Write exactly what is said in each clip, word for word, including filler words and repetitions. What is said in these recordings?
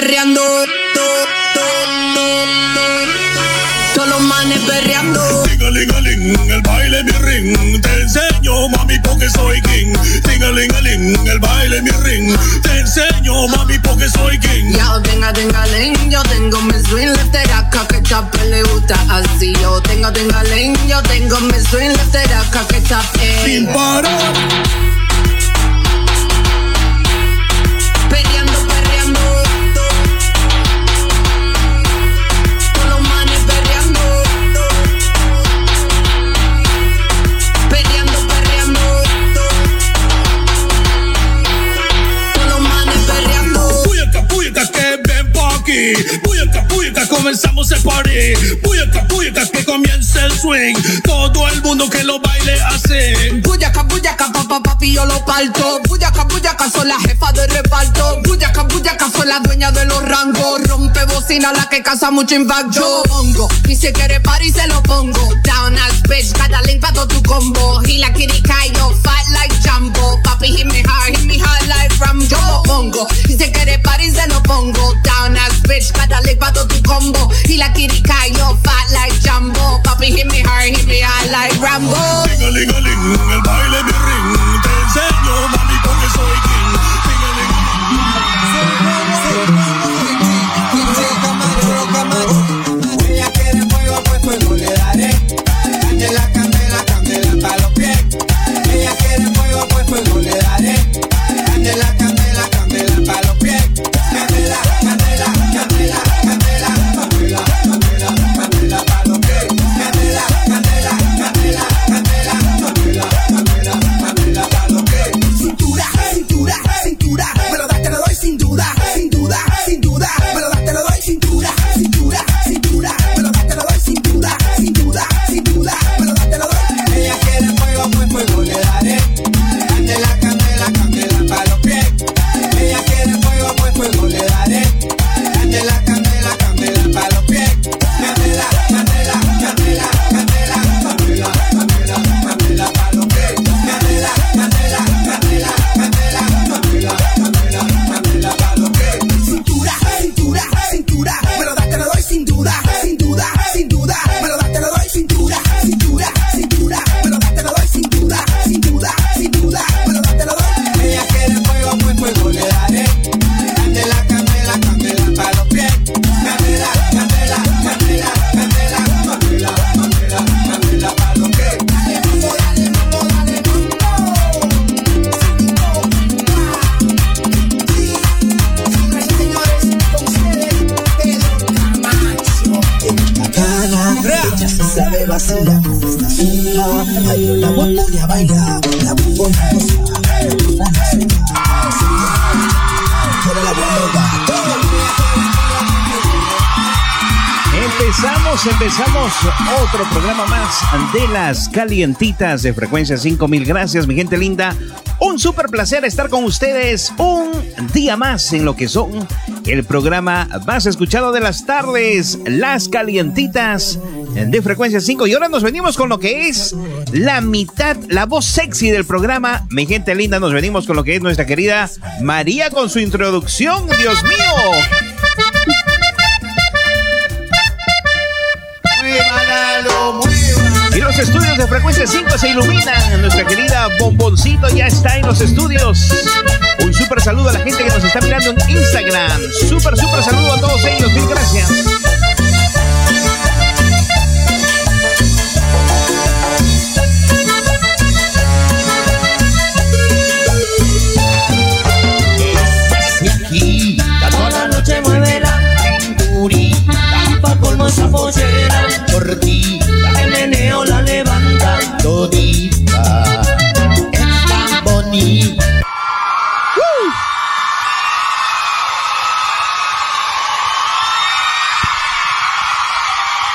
perreando. Todos los manes perreando. Tingalingaling, el baile mi ring. Te enseño, mami, porque soy king. Tingalingaling, el baile mi ring. Te enseño, mami, porque soy king. Yo tenga, tingaling, yo tengo mi swing lefteraca que Chap le gusta así. Yo tengo, tingaling, yo tengo mi swing lefteraca que Chap es. Sin parar. Puñeta, puñeta, comenzamos el party. Puñeta, puñeta, que comience el swing. Todo el mundo que lo baile así. Puñaca, puñaca, papá, papi, yo lo parto. Puñaca, puñaca, soy la jefa de reparto. Puñaca, puñaca, soy la dueña de los rangos. Rompe bocina, la que casa mucho impacto. Yo pongo, y si quiere party se lo pongo. Down as bitch, cada link pa' todo tu combo. He like kitty kai, yo fight like Jumbo. Papi, hit me hard, hit me hard like Rambo. Yo lo pongo, y si quiere party se lo pongo. Down as bitch. Cada leg pa' todo tu combo. Y la kirica yo fat like Jumbo. Papi hit me hard, hit me hard like Rambo. Tingalingaling, el baile mi ring. Te enseño mami porque soy king. Tingalingaling. Quince camarero, camarero. Si ella quiere fuego pues fuego le daré. Dale la candela, candela pa' los pies. Si ella quiere fuego pues fuego le daré. Dale la candela, candela pa' los pies. Candela, candela. Candela, candela, candela, candela, candela, pa' los pies. Candela, candela, candela, candela, candela, candela, candela, pa' los pies. Cintura, cintura, cintura, me lo das, te lo doy sin duda, sin duda, sin duda, me lo das, te lo doy sin duda, cintura, cintura, me lo das, te lo doy sin duda, sin duda, sin duda, me lo das, te lo doy. Ella quiere fuego, pues fuego le daré. Candela, candela, candela, pa' los pies. Ella quiere fuego, pues fuego le daré. Candela, candela, candela, pa' los pies. Candela, candela, candela, candela, candela, candela, candela, pa' los pies. Candela, candela, candela, candela, candela, candela, candela, pa' los pies. Cintura, cintura, cintura, me lo das, te lo doy sin duda, sin duda, sin duda, me lo das, te lo doy cintura, cintura, cintura, me lo das, te lo doy sin duda, sin duda, sin duda, me lo das, te lo doy. Ella quiere fuego, pues fuego le daré. Candela, candela, candela, pa' los pies. Candela, candela, candela, candela, candela, candela, candela, pa' los pies. Dale, mambo, dale, mambo, dale, mambo. Señores, con ustedes, Pedro Camacho. Bacana, ella se sabe vacilar. Hay una buena a bailar. La bumbona es la bumbona es la bumbona. Empezamos, empezamos otro programa más de las calientitas de Frecuencia cinco mil. Gracias, mi gente linda. Un súper placer estar con ustedes un día más en lo que son el programa más escuchado de las tardes, las calientitas de Frecuencia cinco. Y ahora nos venimos con lo que es la mitad, la voz sexy del programa. Mi gente linda, nos venimos con lo que es nuestra querida María con su introducción. ¡Dios mío! Y los estudios de Frecuencia cinco se iluminan. Nuestra querida Bomboncito ya está en los estudios. Un súper saludo a la gente que nos está mirando en Instagram. Súper, súper saludo a todos ellos. Mil gracias. Si aquí, toda la noche mueve la cinturita. Pa' colmo esa pollera cortita. Meneo la levanta todita. Es tan bonita. ¡Uh!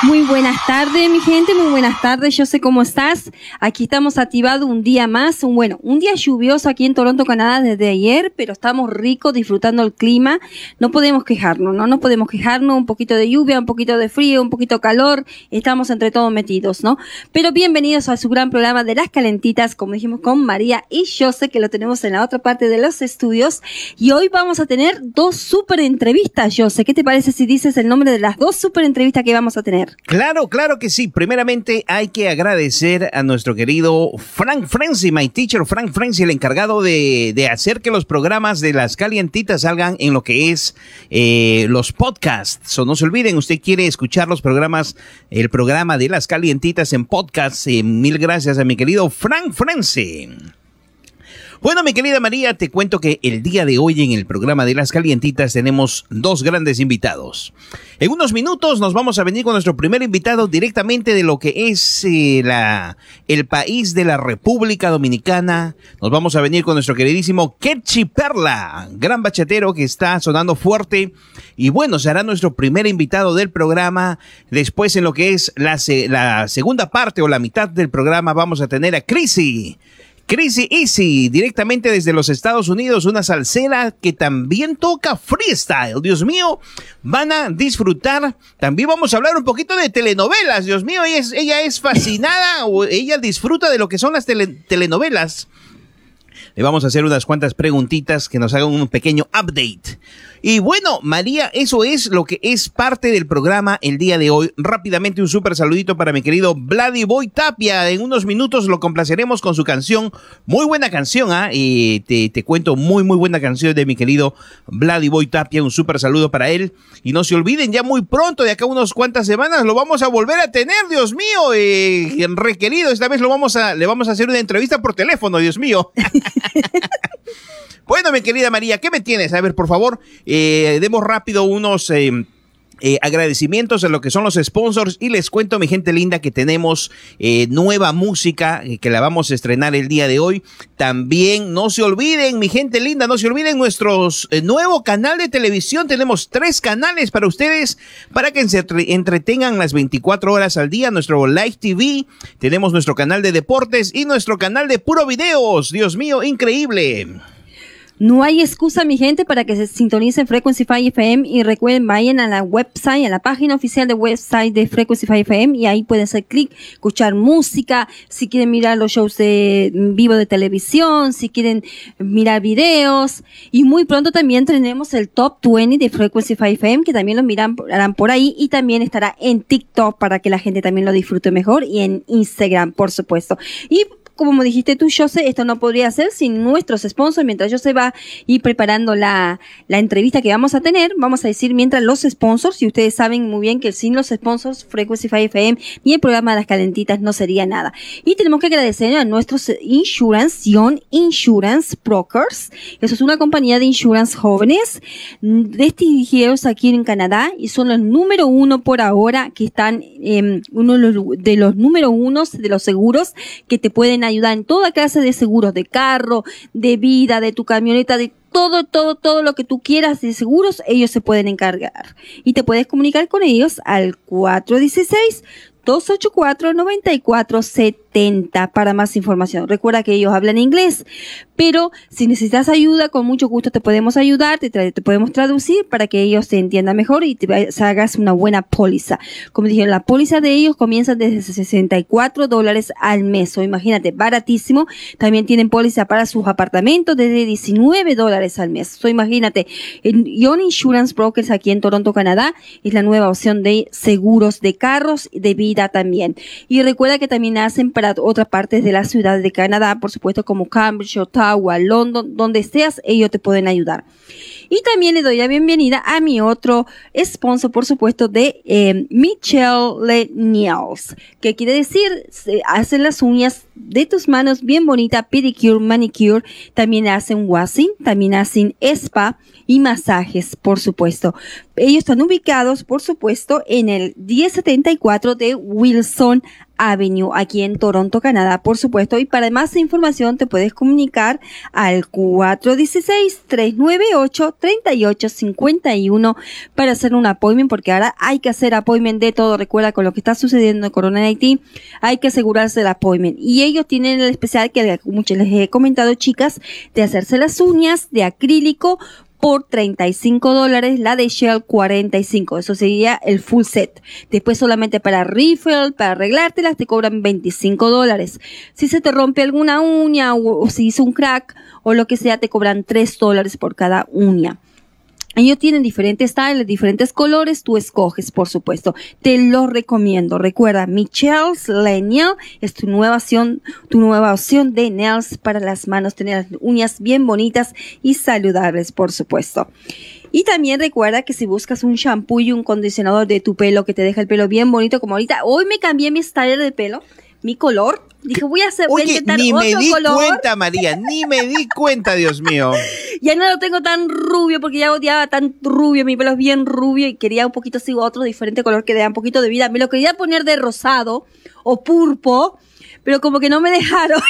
Muy Muy buenas tardes, mi gente, muy buenas tardes, yo sé cómo estás. Aquí estamos activados un día más, un, bueno, un día lluvioso aquí en Toronto, Canadá desde ayer, pero estamos ricos disfrutando el clima. No podemos quejarnos, ¿no? No podemos quejarnos, un poquito de lluvia, un poquito de frío, un poquito de calor, estamos entre todos metidos, ¿no? Pero bienvenidos a su gran programa de Las Calentitas, como dijimos con María y yo sé que lo tenemos en la otra parte de los estudios y hoy vamos a tener dos súper entrevistas, yo sé. ¿Qué te parece si dices el nombre de las dos súper entrevistas que vamos a tener? Claro, claro que sí. Primeramente hay que agradecer a nuestro querido Frank Frenzy, my teacher Frank Frenzy, el encargado de, de hacer que los programas de Las Calientitas salgan en lo que es eh, los podcasts. O no se olviden, usted quiere escuchar los programas, el programa de Las Calientitas en podcast. Eh, mil gracias a mi querido Frank Frenzy. Bueno, mi querida María, te cuento que el día de hoy en el programa de Las Calientitas tenemos dos grandes invitados. En unos minutos nos vamos a venir con nuestro primer invitado directamente de lo que es eh, la, el país de la República Dominicana. Nos vamos a venir con nuestro queridísimo Ketchy Perla, gran bachatero que está sonando fuerte. Y bueno, será nuestro primer invitado del programa. Después en lo que es la, la segunda parte o la mitad del programa vamos a tener a Chrissy. Crazy Easy, directamente desde los Estados Unidos, una salsera que también toca freestyle. Dios mío, van a disfrutar. También vamos a hablar un poquito de telenovelas. Dios mío, ella es, ella es fascinada o ella disfruta de lo que son las tele, telenovelas. Le vamos a hacer unas cuantas preguntitas que nos hagan un pequeño update. Y bueno, María, eso es lo que es parte del programa el día de hoy. Rápidamente un súper saludito para mi querido Bladdy Boy Tapia. En unos minutos lo complaceremos con su canción. Muy buena canción, ¿ah? ¿eh? Te, te cuento, muy, muy buena canción de mi querido Bladdy Boy Tapia. Un súper saludo para él. Y no se olviden, ya muy pronto, de acá unas cuantas semanas, lo vamos a volver a tener, Dios mío. Eh, requerido, esta vez lo vamos a, le vamos a hacer una entrevista por teléfono, Dios mío. Bueno, mi querida María, ¿qué me tienes? A ver, por favor, eh, demos rápido unos eh, eh, agradecimientos a lo que son los sponsors y les cuento, mi gente linda, que tenemos eh, nueva música que la vamos a estrenar el día de hoy. También no se olviden, mi gente linda, no se olviden nuestros eh, nuevo canal de televisión. Tenemos tres canales para ustedes, para que se entretengan las veinticuatro horas al día. Nuestro Live T V, tenemos nuestro canal de deportes y nuestro canal de puro videos. Dios mío, increíble. No hay excusa, mi gente, para que se sintonicen Frequency cinco F M y recuerden, vayan a la website, a la página oficial de website de Frequency cinco F M y ahí pueden hacer clic, escuchar música, si quieren mirar los shows de vivo de televisión, si quieren mirar videos. Y muy pronto también tenemos el Top veinte de Frequency cinco F M, que también lo miran, harán por ahí y también estará en TikTok para que la gente también lo disfrute mejor y en Instagram, por supuesto. Y como dijiste tú, Jose, esto no podría ser sin nuestros sponsors. Mientras Jose va y preparando la, la entrevista que vamos a tener, vamos a decir mientras los sponsors, y ustedes saben muy bien que sin los sponsors, Frequency cinco F M ni el programa de Las Calentitas no sería nada. Y tenemos que agradecer a nuestros insurance, John Insurance Brokers. Eso es una compañía de insurance jóvenes, destigidos aquí en Canadá, y son los número uno por ahora, que están eh, uno de los, de los número unos de los seguros que te pueden ayudar en toda clase de seguros, de carro, de vida, de tu camioneta, de todo, todo, todo lo que tú quieras de seguros, ellos se pueden encargar. Y te puedes comunicar con ellos al cuatro uno seis, dos ocho cuatro, nueve cuatro siete cero para más información. Recuerda que ellos hablan inglés, pero si necesitas ayuda, con mucho gusto te podemos ayudar, te, tra- te podemos traducir para que ellos te entiendan mejor y te hagas una buena póliza. Como dije, la póliza de ellos comienza desde sesenta y cuatro dólares al mes, o imagínate, baratísimo. También tienen póliza para sus apartamentos desde diecinueve dólares al mes. So, imagínate, John Insurance Brokers aquí en Toronto, Canadá, es la nueva opción de seguros de carros, de vida también. Y recuerda que también hacen para otras partes de la ciudad de Canadá, por supuesto, como Cambridge, Ottawa, London, donde seas, ellos te pueden ayudar. Y también le doy la bienvenida a mi otro sponsor, por supuesto, de eh, Michelle's Nails, que quiere decir, hacen las uñas de tus manos bien bonita, pedicure, manicure, también hacen waxing, también hacen spa y masajes, por supuesto. Ellos están ubicados, por supuesto, en el diez setenta y cuatro de Wilson Avenue, aquí en Toronto, Canadá, por supuesto. Y para más información te puedes comunicar al cuatro uno seis, tres nueve ocho treinta y ocho cincuenta y uno para hacer un appointment, porque ahora hay que hacer appointment de todo. Recuerda, con lo que está sucediendo en Corona en Haití, hay que asegurarse el appointment. Y ellos tienen el especial que les he comentado, chicas, de hacerse las uñas de acrílico por treinta y cinco dólares, la de Shell cuarenta y cinco, eso sería el full set. Después solamente para refill, para arreglártelas, te cobran veinticinco dólares. Si se te rompe alguna uña o, o si hizo un crack o lo que sea, te cobran tres dólares por cada uña. Ellos tienen diferentes styles, diferentes colores, tú escoges, por supuesto. Te los recomiendo. Recuerda, Michelle's Nails es tu nueva opción, tu nueva opción de nails para las manos. Tener las uñas bien bonitas y saludables, por supuesto. Y también recuerda que si buscas un shampoo y un condicionador de tu pelo que te deja el pelo bien bonito, como ahorita, hoy me cambié mi style de pelo, mi color. Dije, voy a hacer, voy Oye, a intentar ni otro me di color. cuenta, María, ni me di cuenta, Dios mío. Ya no lo tengo tan rubio, porque ya odiaba tan rubio, mi pelo es bien rubio y quería un poquito así, otro diferente color que le da un poquito de vida. Me lo quería poner de rosado o purpo, pero como que no me dejaron.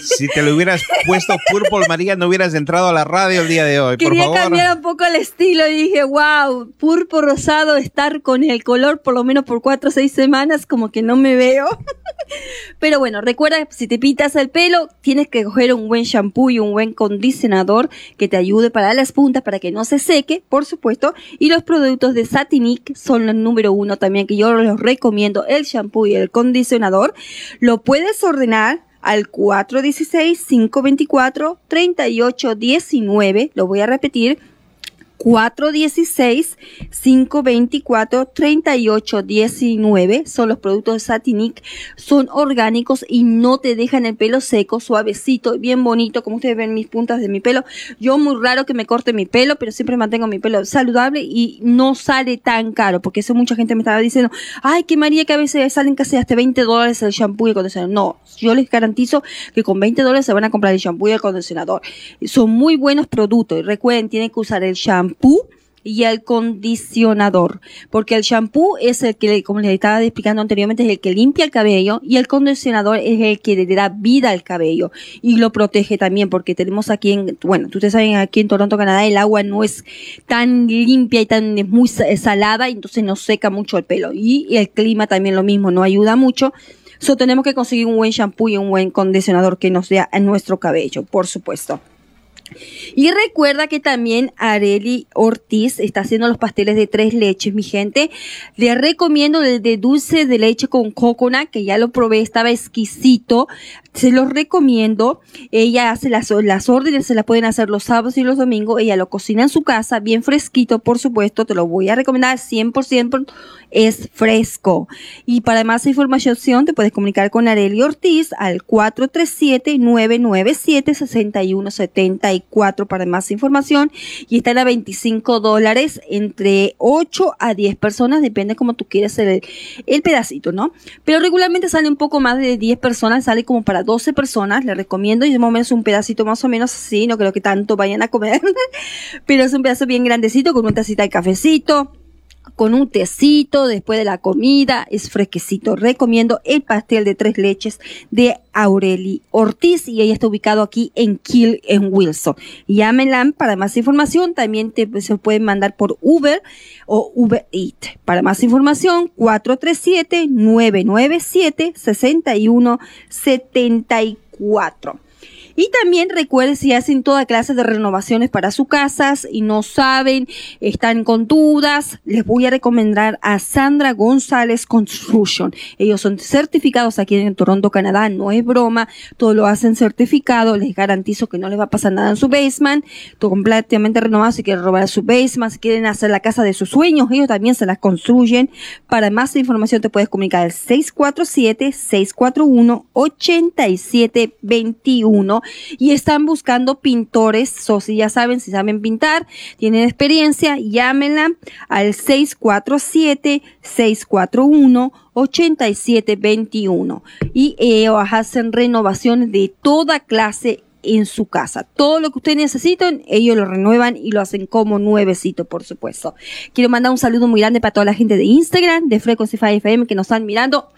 Si te lo hubieras puesto purple, María, no hubieras entrado a la radio el día de hoy. Quería por favor. cambiar un poco el estilo y dije, wow, purple rosado, estar con el color por lo menos por cuatro o seis semanas, como que no me veo. Pero bueno, recuerda, si te pintas el pelo, tienes que coger un buen shampoo y un buen condicionador que te ayude para las puntas, para que no se seque, por supuesto. Y los productos de Satinique son los número uno también, que yo los recomiendo, el shampoo y el condicionador. Lo puedes ordenar al cuatro uno seis, cinco dos cuatro, tres ocho uno nueve, lo voy a repetir, cuatro uno seis, cinco dos cuatro, tres ocho uno nueve, son los productos de Satinique, son orgánicos y no te dejan el pelo seco, suavecito, bien bonito, como ustedes ven mis puntas de mi pelo. Yo muy raro que me corte mi pelo, pero siempre mantengo mi pelo saludable y no sale tan caro, porque eso mucha gente me estaba diciendo, ay, que María, que a veces salen casi hasta veinte dólares el shampoo y el condicionador. No, yo les garantizo que con veinte dólares se van a comprar el shampoo y el condicionador. Son muy buenos productos y recuerden, tienen que usar el shampoo y el condicionador, porque el shampoo es el que, como les estaba explicando anteriormente, es el que limpia el cabello, y el condicionador es el que le da vida al cabello y lo protege también, porque tenemos aquí en, bueno, ustedes saben, aquí en Toronto, Canadá, el agua no es tan limpia y tan, es muy salada, y entonces nos seca mucho el pelo, y el clima también lo mismo, no ayuda mucho. So, tenemos que conseguir un buen shampoo y un buen condicionador que nos dé a nuestro cabello, por supuesto. Y recuerda que también Areli Ortiz está haciendo los pasteles de tres leches, mi gente. Les recomiendo el de dulce de leche con coconut, que ya lo probé, estaba exquisito. Se los recomiendo. Ella hace las, las órdenes, se las pueden hacer los sábados y los domingos. Ella lo cocina en su casa, bien fresquito, por supuesto. Te lo voy a recomendar, cien por ciento es fresco. Y para más información te puedes comunicar con Areli Ortiz al cuatro tres siete, nueve nueve siete, seis uno siete cuatro para más información. Y están a veinticinco dólares entre ocho a diez personas, depende como tú quieras el, el pedacito, ¿no? Pero regularmente sale un poco más de diez personas, sale como para doce personas, les recomiendo, y más o menos un pedacito más o menos así, no creo que tanto vayan a comer, pero es un pedazo bien grandecito con una tacita de cafecito, con un tecito después de la comida, es fresquecito. Recomiendo el pastel de tres leches de Areli Ortiz, y ella está ubicado aquí en Kiel, en Wilson. Llámenla para más información, también te, se pueden mandar por Uber o Uber Eats. Para más información, cuatro tres siete, nueve nueve siete, seis uno siete cuatro. Y también recuerden, si hacen toda clase de renovaciones para sus casas y no saben, están con dudas, les voy a recomendar a Sandra González Construction. Ellos son certificados aquí en Toronto, Canadá, no es broma, todo lo hacen certificado, les garantizo que no les va a pasar nada en su basement, todo completamente renovado. Si quieren robar su basement, si quieren hacer la casa de sus sueños, ellos también se las construyen. Para más información te puedes comunicar al seis cuatro siete, seis cuatro uno, ocho siete dos uno. Y están buscando pintores, so, si ya saben, si saben pintar, tienen experiencia, llámenla al seis cuatro siete, seis cuatro uno, ocho siete dos uno. Y ellos hacen renovaciones de toda clase en su casa. Todo lo que ustedes necesiten, ellos lo renuevan y lo hacen como nuevecito, por supuesto. Quiero mandar un saludo muy grande para toda la gente de Instagram, de Frequency cinco F M, que nos están mirando.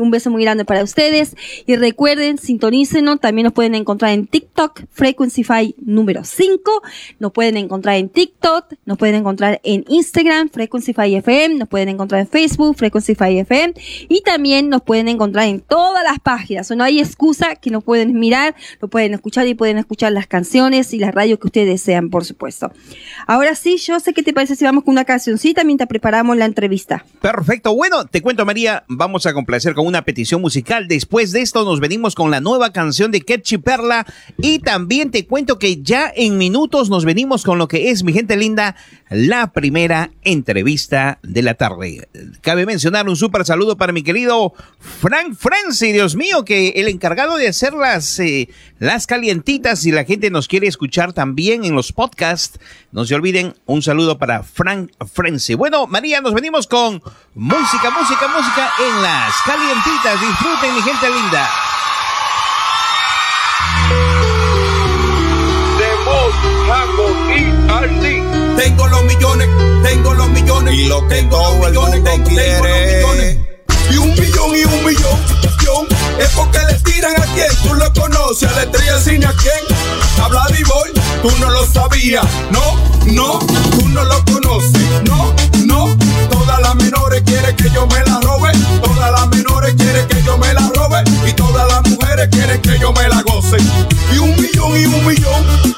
Un beso muy grande para ustedes. Y recuerden, sintonícenos. También nos pueden encontrar en TikTok, Frequency cinco número cinco. Nos pueden encontrar en TikTok. Nos pueden encontrar en Instagram, Frequency cinco F M. Nos pueden encontrar en Facebook, Frequency cinco F M. Y también nos pueden encontrar en todas las páginas. No hay excusa que nos pueden mirar, lo pueden escuchar y pueden escuchar las canciones y las radios que ustedes desean, por supuesto. Ahora sí, yo sé que te parece si vamos con una cancioncita mientras preparamos la entrevista. Perfecto. Bueno, te cuento, María, vamos a complacer con una petición musical. Después de esto nos venimos con la nueva canción de Ketchy Perla y también te cuento que ya en minutos nos venimos con lo que es, mi gente linda, la primera entrevista de la tarde. Cabe mencionar un súper saludo para mi querido Frank Frenzy, Dios mío, que el encargado de hacer las, eh, las calientitas y la gente nos quiere escuchar también en los podcasts. No se olviden, un saludo para Frank Frenzy. Bueno, María, nos venimos con música, música, música en las calientitas. Disfruten, mi gente linda. Tengo los millones, tengo los millones. Y lo que tengo todo el millones, mundo tengo, quiere. Tengo los millones. Y un millón y un millón, es porque le tiran a quien tú lo conoces, a la estrella cine a quien, a Bladdy Boy, tú no lo sabías, no, no, tú no lo conoces, no, no, todas las menores quieren que yo me la robe, todas las menores quieren que yo me la robe, y todas las mujeres quieren que yo me la goce, y un millón y un millón,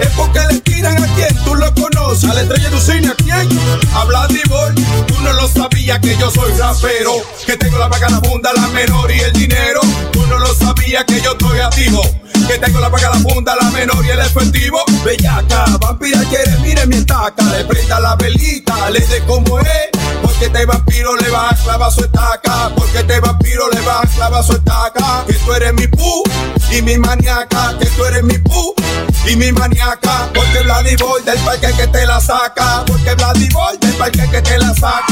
es porque le tiran a quien tú lo conoces, a la estrella de cine a quien, a Bladdy Boy, tú no lo sabías que yo soy rapero, que tengo la vaca, la funda, la menor y el dinero, tú no lo sabías que yo estoy activo, que tengo la vaca, la funda, la menor y el efectivo, bellaca, vampira quiere, mire mi estaca, le prenda la velita, le dé como es, porque este vampiro le va a clavar su estaca, porque este vampiro le va a clavar su estaca, que tú eres mi pu y mi maniaca, que tú eres mi pu y mi maniaca, porque Bladdy Boy del parque que te la saca, porque Bladdy Boy del parque que te la saca.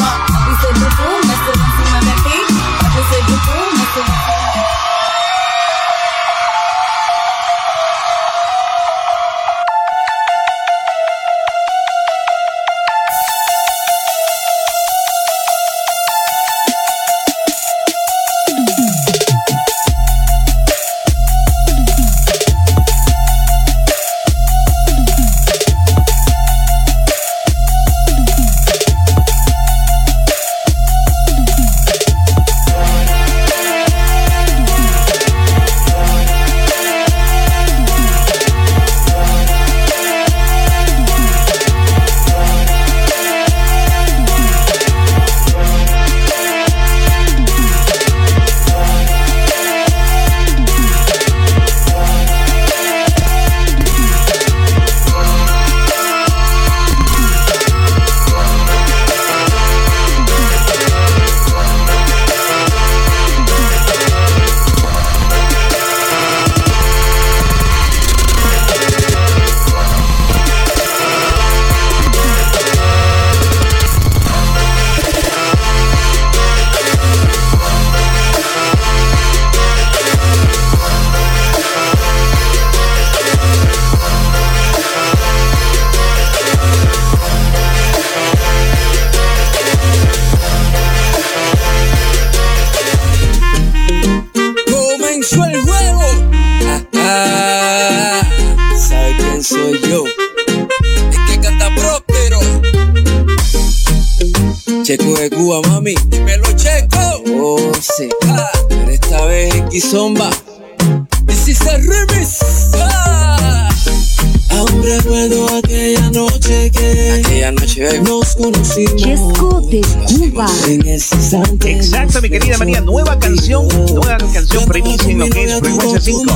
Exacto, mi querida María, nueva canción, nueva canción primicia en lo que es Frecuencia cinco.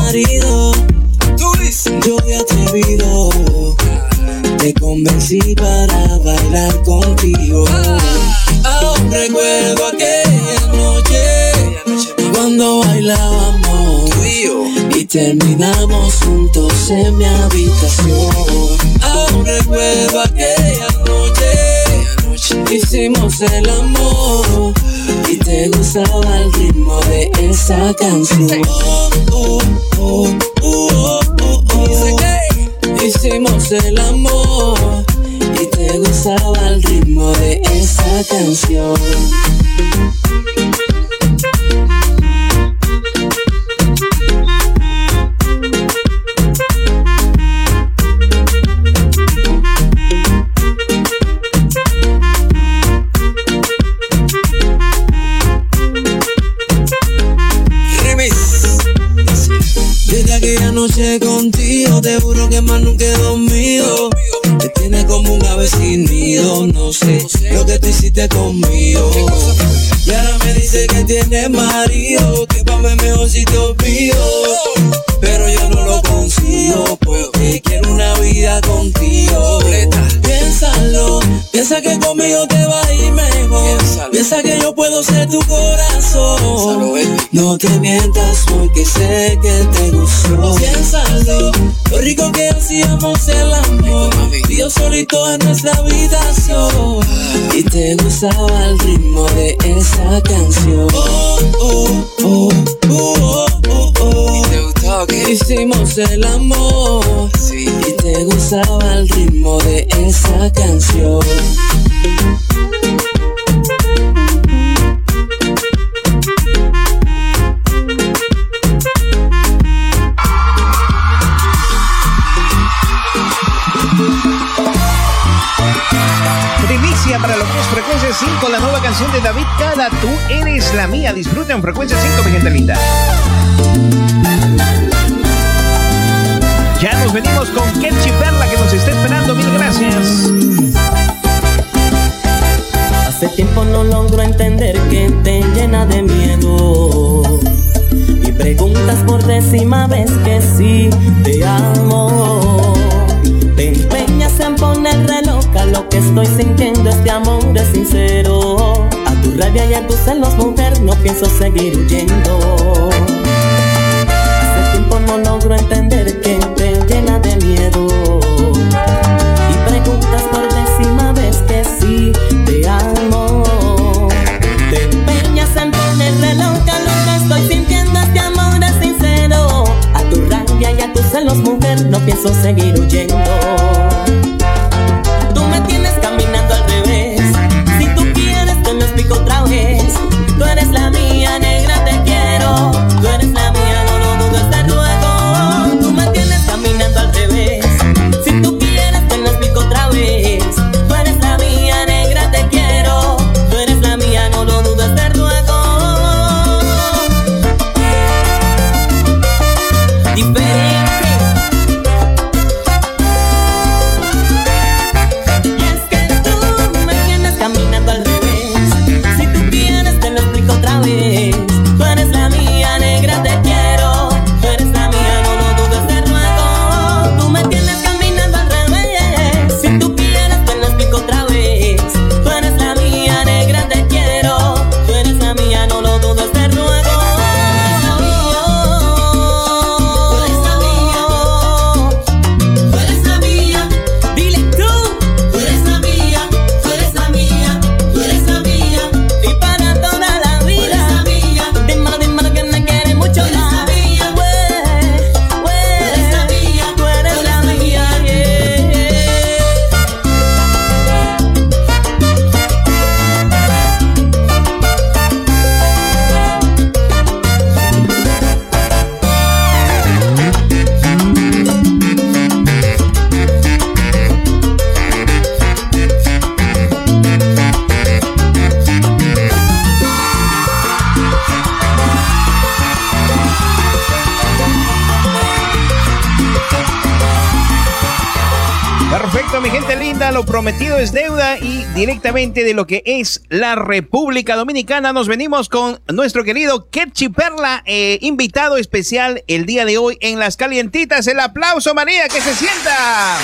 Yo he atrevido, te convencí para bailar contigo. Aún recuerdo aquella noche cuando bailábamos y terminamos juntos en mi habitación. Aún recuerdo aquella noche, hicimos el amor. Y te gustaba el ritmo de esa canción. Oh, oh, oh, oh, oh, oh, oh. Hicimos el amor. Y te gustaba el ritmo de esa canción. conmigo, te tienes como un ave sin nido. No sé lo que tú hiciste conmigo. Y ahora me dice que tienes marido, que pa' mí es mejor si te olvido. Pero yo no lo consigo, porque quiero una vida contigo. Piénsalo, piensa que conmigo te va a ir mejor. Piénsalo. Piensa que yo puedo ser tu corazón. Piénsalo, no te mientas porque sé que te gustó. Piénsalo, lo rico que hacíamos el amor. Tú y yo solito en nuestra habitación. Y te gustaba el ritmo de esa canción. Oh, oh, oh, oh, oh, oh, oh. Y te gustaba que hicimos el amor. Sí. Y te gustaba el ritmo de esa canción. Primicia para lo que es Frecuencia cinco, la nueva canción de David Cada, Tú Eres La Mía. Disfruten Frecuencia cinco, mi gente linda. Ya nos venimos con Ketchy Perla, que nos está esperando. Mil gracias. Hace tiempo no logro entender que te llena de miedo y preguntas por décima vez que sí te amo. Te empeñas en ponerle loca lo que estoy sintiendo. Este amor es sincero. A tu rabia y a tus celos, mujer, no pienso seguir huyendo. Hace tiempo no logro entender que te llena de miedo y preguntas por décima vez que sí te amo. Te empeñas en ponerle loca lo que estoy sintiendo. Este amor es sincero. A tu rabia y a tus celos, mujer, no pienso seguir huyendo. Tú me tienes caminando al revés. Si tú quieres te lo explico otra vez. Tú eres la mía, negra, te quiero. Tú eres la mía, no lo dudes, te ruego. Tú me tienes caminando al revés. Si tú quieres te lo explico otra vez. Tú eres la mía, negra, te quiero. Tú eres la mía, no lo dudes, te ruego. Diferente. Lo prometido es deuda, y directamente de lo que es la República Dominicana nos venimos con nuestro querido Ketchy Perla, eh, invitado especial el día de hoy en Las Calientitas. El aplauso, María, que se sienta.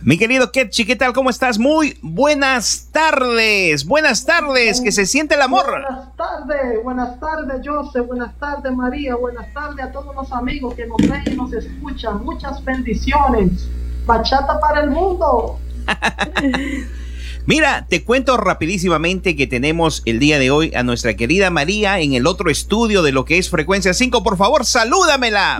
Mi querido Ketchy, ¿qué tal? ¿Cómo estás? Muy buenas tardes, buenas tardes, que se siente el amor. Buenas tardes, buenas tardes, José, buenas tardes, María, buenas tardes a todos los amigos que nos ven y nos escuchan. Muchas bendiciones. Bachata para el mundo. Mira, te cuento rapidísimamente que tenemos el día de hoy a nuestra querida María en el otro estudio de lo que es Frecuencia cinco. Por favor, salúdamela.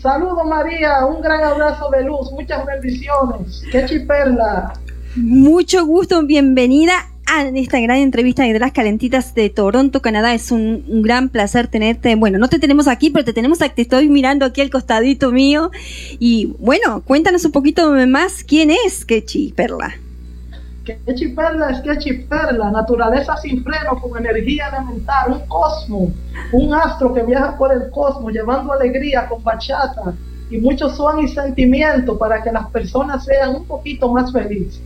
Saludo, María. Un gran abrazo de luz. Muchas bendiciones. Ketchy Perla. Mucho gusto. Bienvenida a esta gran entrevista de Las Calentitas de Toronto, Canadá. Es un, un gran placer tenerte. Bueno, no te tenemos aquí, pero te tenemos aquí. Te estoy mirando aquí al costadito mío. Y bueno, cuéntanos un poquito más quién es Ketchy Perla. Ketchy Perla es Ketchy Perla, naturaleza sin freno, con energía elemental, un cosmos, un astro que viaja por el cosmos, llevando alegría con bachata y mucho son y sentimiento para que las personas sean un poquito más felices.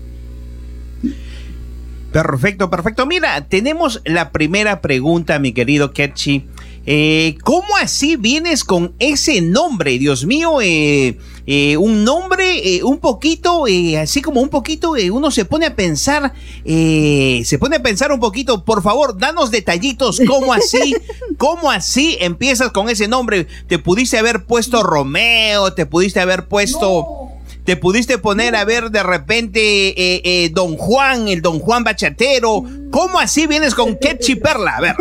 Perfecto, perfecto. Mira, tenemos la primera pregunta, mi querido Ketchy. Eh, ¿Cómo así vienes con ese nombre? Dios mío, eh, eh, un nombre eh, un poquito, eh, así como un poquito, eh, uno se pone a pensar, eh, se pone a pensar un poquito. Por favor, danos detallitos, ¿cómo así, cómo así empiezas con ese nombre? ¿Te pudiste haber puesto Romeo? ¿Te pudiste haber puesto... No. Te pudiste poner a ver de repente eh, eh, Don Juan, el Don Juan bachatero? ¿Cómo así vienes con Ketchy Perla? A ver.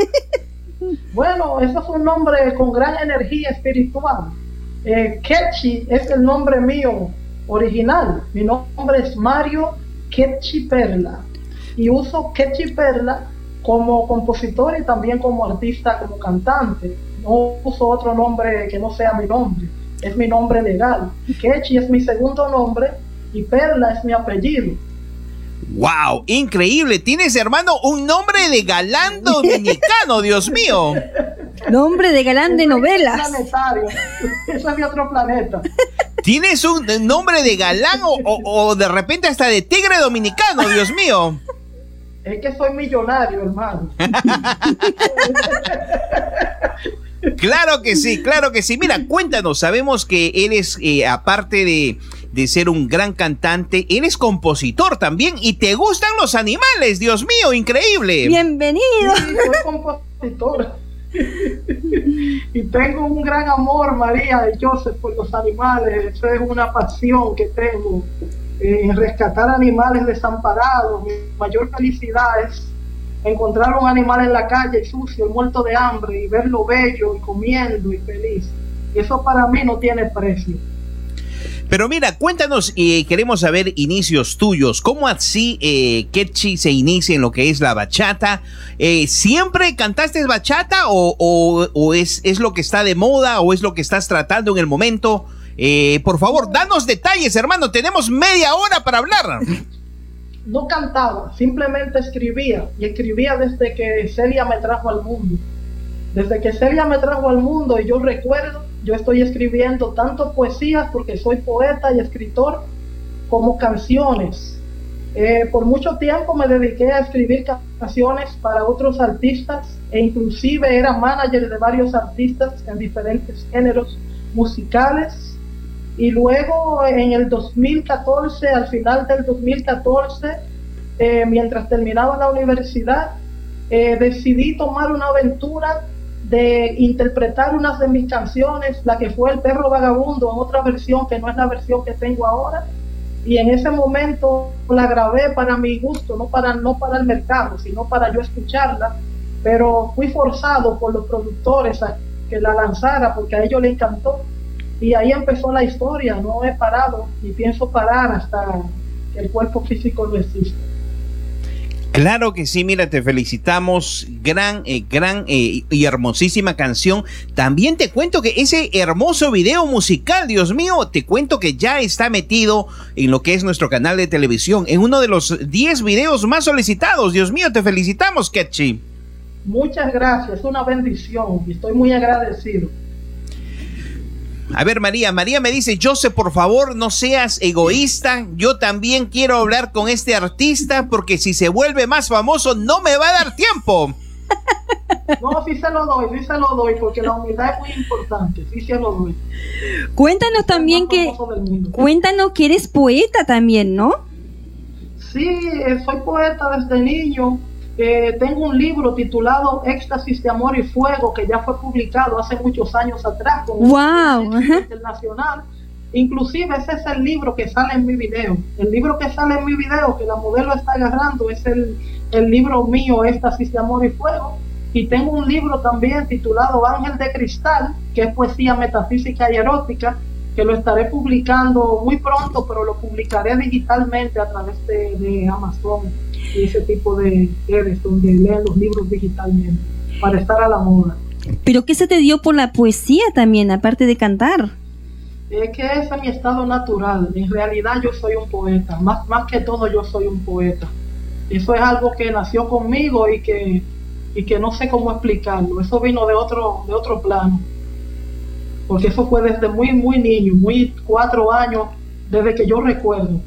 Bueno, ese es un nombre con gran energía espiritual. Eh, Ketchy es el nombre mío original. Mi nombre es Mario Ketchy Perla. Y uso Ketchy Perla como compositor y también como artista, como cantante. No uso otro nombre que no sea mi nombre. Es mi nombre legal. Ketchy es mi segundo nombre y Perla es mi apellido. ¡Wow! Increíble. Tienes, hermano, un nombre de galán dominicano, Dios mío. Nombre de galán de novelas. Eso es de otro planeta. Tienes un nombre de galán o, o, o de repente hasta de tigre dominicano, Dios mío. Es que soy millonario, hermano. Claro que sí, claro que sí. Mira, cuéntanos, sabemos que eres, eh, aparte de, de ser un gran cantante, eres compositor también y te gustan los animales, Dios mío, increíble. Bienvenido. Sí, soy compositor y tengo un gran amor, María y Joseph, por los animales. Eso es una pasión que tengo, eh, en rescatar animales desamparados. Mi mayor felicidad es encontrar un animal en la calle sucio, muerto de hambre, y verlo bello y comiendo y feliz. Eso para mí no tiene precio. Pero mira, cuéntanos, eh, queremos saber inicios tuyos. ¿Cómo así eh, Ketchy se inicia en lo que es la bachata? Eh, ¿Siempre cantaste bachata o, o, o es, es lo que está de moda o es lo que estás tratando en el momento? Eh, por favor, danos detalles, hermano. Tenemos media hora para hablar. No cantaba, simplemente escribía, y escribía desde que Celia me trajo al mundo. Desde que Celia me trajo al mundo, y yo recuerdo, yo estoy escribiendo tanto poesías, porque soy poeta y escritor, como canciones. Eh, por mucho tiempo me dediqué a escribir canciones para otros artistas, e inclusive era manager de varios artistas en diferentes géneros musicales. Y luego en el dos mil catorce, al final del dos mil catorce, eh, mientras terminaba la universidad, eh, decidí tomar una aventura de interpretar unas de mis canciones, la que fue El Perro Vagabundo, en otra versión que no es la versión que tengo ahora. Y en ese momento la grabé para mi gusto, no para, no para el mercado, sino para yo escucharla. Pero fui forzado por los productores a que la lanzara porque a ellos les encantó. Y ahí empezó la historia, no he parado ni pienso parar hasta que el cuerpo físico no exista. Claro que sí, mira, te felicitamos, gran, eh, gran eh, y hermosísima canción. También te cuento que ese hermoso video musical, Dios mío, te cuento que ya está metido en lo que es nuestro canal de televisión, en uno de los diez videos más solicitados. Dios mío, te felicitamos, Ketchy. Muchas gracias, es una bendición y estoy muy agradecido. A ver, María, María me dice, José, por favor, no seas egoísta, yo también quiero hablar con este artista, porque si se vuelve más famoso, no me va a dar tiempo. No, sí se lo doy, sí se lo doy, porque la humildad es muy importante, sí se lo doy. Cuéntanos también que, cuéntanos que eres poeta también, ¿no? Sí, eh, soy poeta desde niño, eh, tengo un libro titulado Éxtasis de Amor y Fuego, que ya fue publicado hace muchos años atrás con un wow. internacional. Inclusive ese es el libro que sale en mi video, el libro que sale en mi video, que la modelo está agarrando, es el, el libro mío, Éxtasis de Amor y Fuego. Y tengo un libro también titulado Ángel de Cristal, que es poesía metafísica y erótica, que lo estaré publicando muy pronto, pero lo publicaré digitalmente a través de, de Amazon y ese tipo de redes donde leen los libros digitalmente, para estar a la moda. ¿Pero qué se te dio por la poesía también, aparte de cantar? Es que ese es mi estado natural, en realidad yo soy un poeta, más, más que todo yo soy un poeta. Eso es algo que nació conmigo y que, y que no sé cómo explicarlo. Eso vino de otro, de otro plano. Porque eso fue desde muy, muy niño, muy cuatro años, desde que yo recuerdo.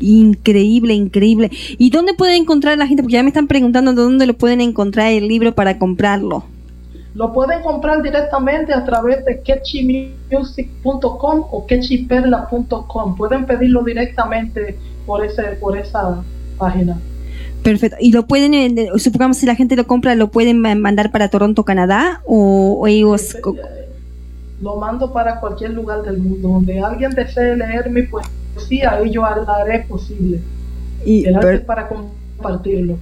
Increíble, increíble. ¿Y dónde puede encontrar la gente? Porque ya me están preguntando dónde lo pueden encontrar el libro para comprarlo. Lo pueden comprar directamente a través de ketchy music punto com o ketchy perla punto com. Pueden pedirlo directamente por ese, por esa página. Perfecto. ¿Y lo pueden, supongamos si la gente lo compra, lo pueden mandar para Toronto, Canadá? O, o ellos... Lo mando para cualquier lugar del mundo. Donde alguien desee leer mi poesía, ahí yo haré posible. Y el arte para compartirlo.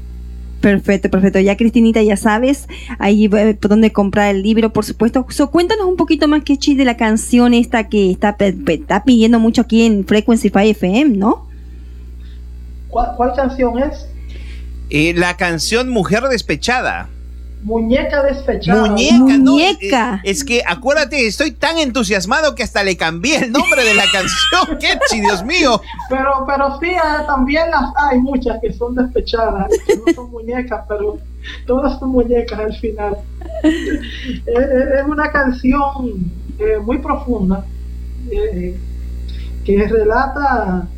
Perfecto, perfecto. Ya, Cristinita, ya sabes ahí por dónde comprar el libro, por supuesto. So, cuéntanos un poquito más, Ketchy, de la canción esta que está, está pidiendo mucho aquí en Frequency cinco F M, ¿no? ¿Cuál, cuál canción es? Eh, la canción Mujer Despechada. Muñeca Despechada. Muñeca, Muñeca. No, es, es que, acuérdate, estoy tan entusiasmado que hasta le cambié el nombre de la canción, Ketchy, Dios mío. Pero, pero sí, eh, también las hay muchas que son despechadas, que no son muñecas, pero todas son muñecas al final. es, es una canción eh, muy profunda eh, que relata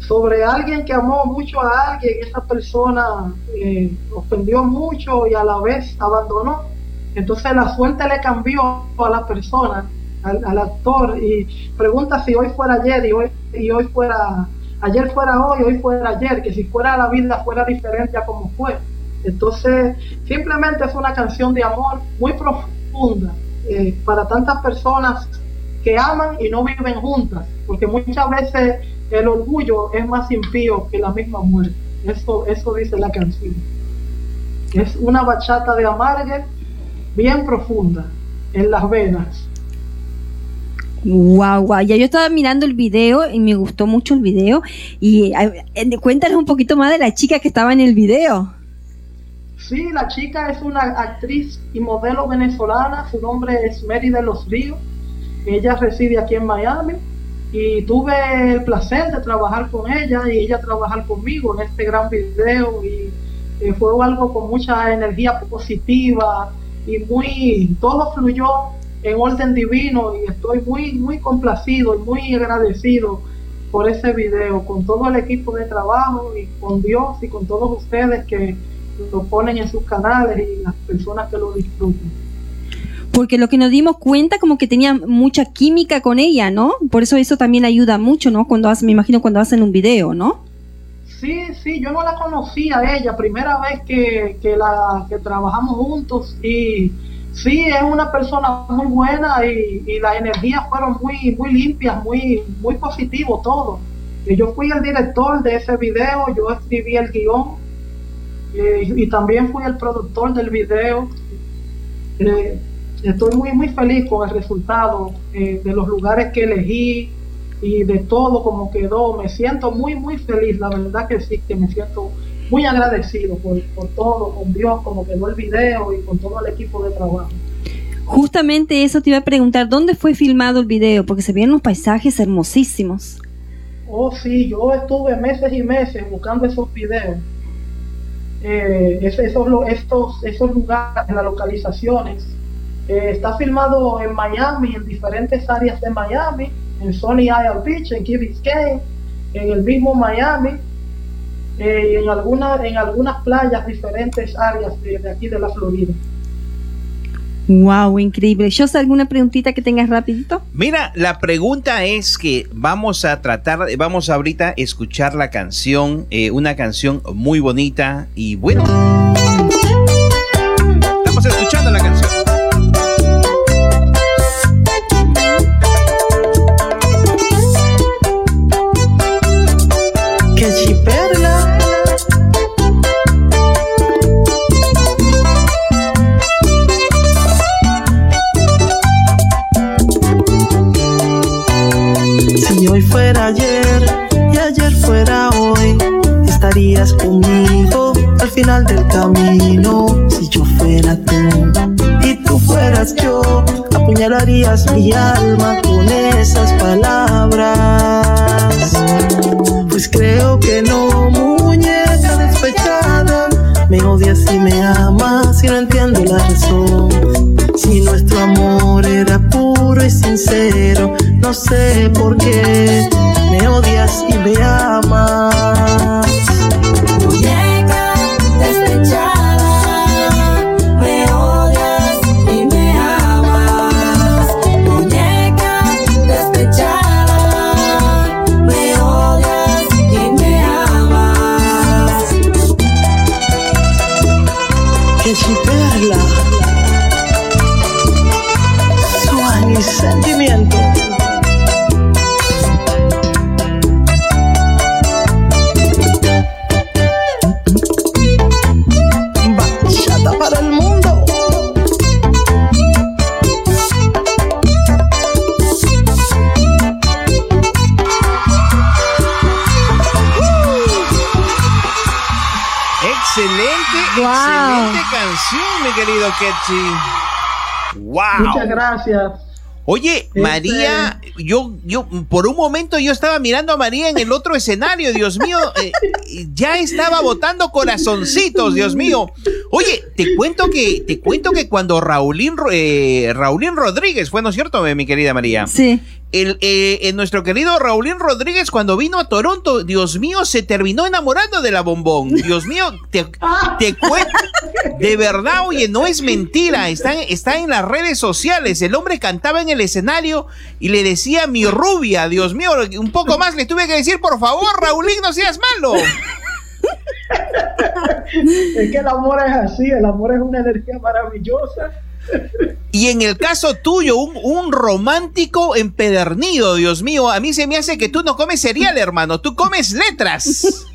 sobre alguien que amó mucho a alguien, esa persona eh, ofendió mucho y a la vez abandonó. Entonces la suerte le cambió a la persona, al, al actor, y pregunta si hoy fuera ayer y hoy, y hoy fuera, ayer fuera hoy, hoy fuera ayer, que si fuera la vida fuera diferente a como fue. Entonces simplemente es una canción de amor muy profunda eh, para tantas personas que aman y no viven juntas, porque muchas veces el orgullo es más impío que la misma muerte. Eso, eso dice la canción. Es una bachata de amargue bien profunda en las venas. Guau, wow, guau. Wow. Ya yo estaba mirando el video y me gustó mucho el video. Y eh, cuéntanos un poquito más de la chica que estaba en el video. Sí, la chica es una actriz y modelo venezolana. Su nombre es Mary de los Ríos. Ella reside aquí en Miami. Y tuve el placer de trabajar con ella y ella trabajar conmigo en este gran video, y eh, fue algo con mucha energía positiva y muy, todo fluyó en orden divino, y estoy muy, muy complacido y muy agradecido por ese video, con todo el equipo de trabajo y con Dios y con todos ustedes que lo ponen en sus canales y las personas que lo disfrutan. Porque lo que nos dimos cuenta, como que tenía mucha química con ella, ¿no? Por eso eso también ayuda mucho, ¿no? Cuando hacen, me imagino cuando hacen un video, ¿no? Sí, sí, yo no la conocía a ella, primera vez que, que, la, que trabajamos juntos, y sí, es una persona muy buena, y, y las energías fueron muy, muy limpias, muy, muy positivo todo. Y yo fui el director de ese video, yo escribí el guión, eh, y también fui el productor del video. Eh, Estoy muy muy feliz con el resultado eh, de los lugares que elegí y de todo como quedó. Me siento muy muy feliz, la verdad que sí, que me siento muy agradecido por, por todo, con Dios, como quedó el video y con todo el equipo de trabajo. Justamente eso te iba a preguntar, ¿dónde fue filmado el video? Porque se vieron unos paisajes hermosísimos. Oh sí, yo estuve meses y meses buscando esos videos. Eh, esos, estos, esos lugares, las localizaciones. Eh, está filmado en Miami, en diferentes áreas de Miami, en Sunny Isle Beach, en Key Biscayne, en el mismo Miami, eh, en, alguna, en algunas playas, diferentes áreas de, de aquí de la Florida. Wow, increíble. ¿Yo sé alguna preguntita que tengas rapidito? Mira, la pregunta es que vamos a tratar, vamos ahorita a escuchar la canción, eh, una canción muy bonita y bueno. Estamos escuchando la canción. Hoy fuera ayer y ayer fuera hoy, estarías conmigo al final del camino. Si yo fuera tú y tú fueras yo, apuñalarías mi alma con esas palabras. Pues creo que no, muñeca de perdiendo la razón. Si nuestro amor era puro y sincero, no sé por qué me odias y me amas. Muñeca despechada. Ketchy Perla, son mis sentimientos. Bachata para el mundo. Excelente. Wow. Excelente canción, mi querido Ketchy. Wow. Muchas gracias. Oye, este... María, yo, yo por un momento yo estaba mirando a María en el otro escenario, Dios mío, eh, ya estaba botando corazoncitos, Dios mío. Oye, te cuento que, te cuento que cuando Raulín, eh, Raulín Rodríguez fue, ¿no es cierto, mi querida María? Sí. El, eh, el nuestro querido Raulín Rodríguez, cuando vino a Toronto, Dios mío, se terminó enamorando de la Bombón. Dios mío, te, te cuento, de verdad, oye, no es mentira, está, está en las redes sociales. El hombre cantaba en el escenario y le decía mi rubia. Dios mío, un poco más le tuve que decir, por favor, Raulín, no seas malo. Es que el amor es así, el amor es una energía maravillosa. Y en el caso tuyo, un, un romántico empedernido, Dios mío, a mí se me hace que tú no comes cereal, hermano, tú comes letras.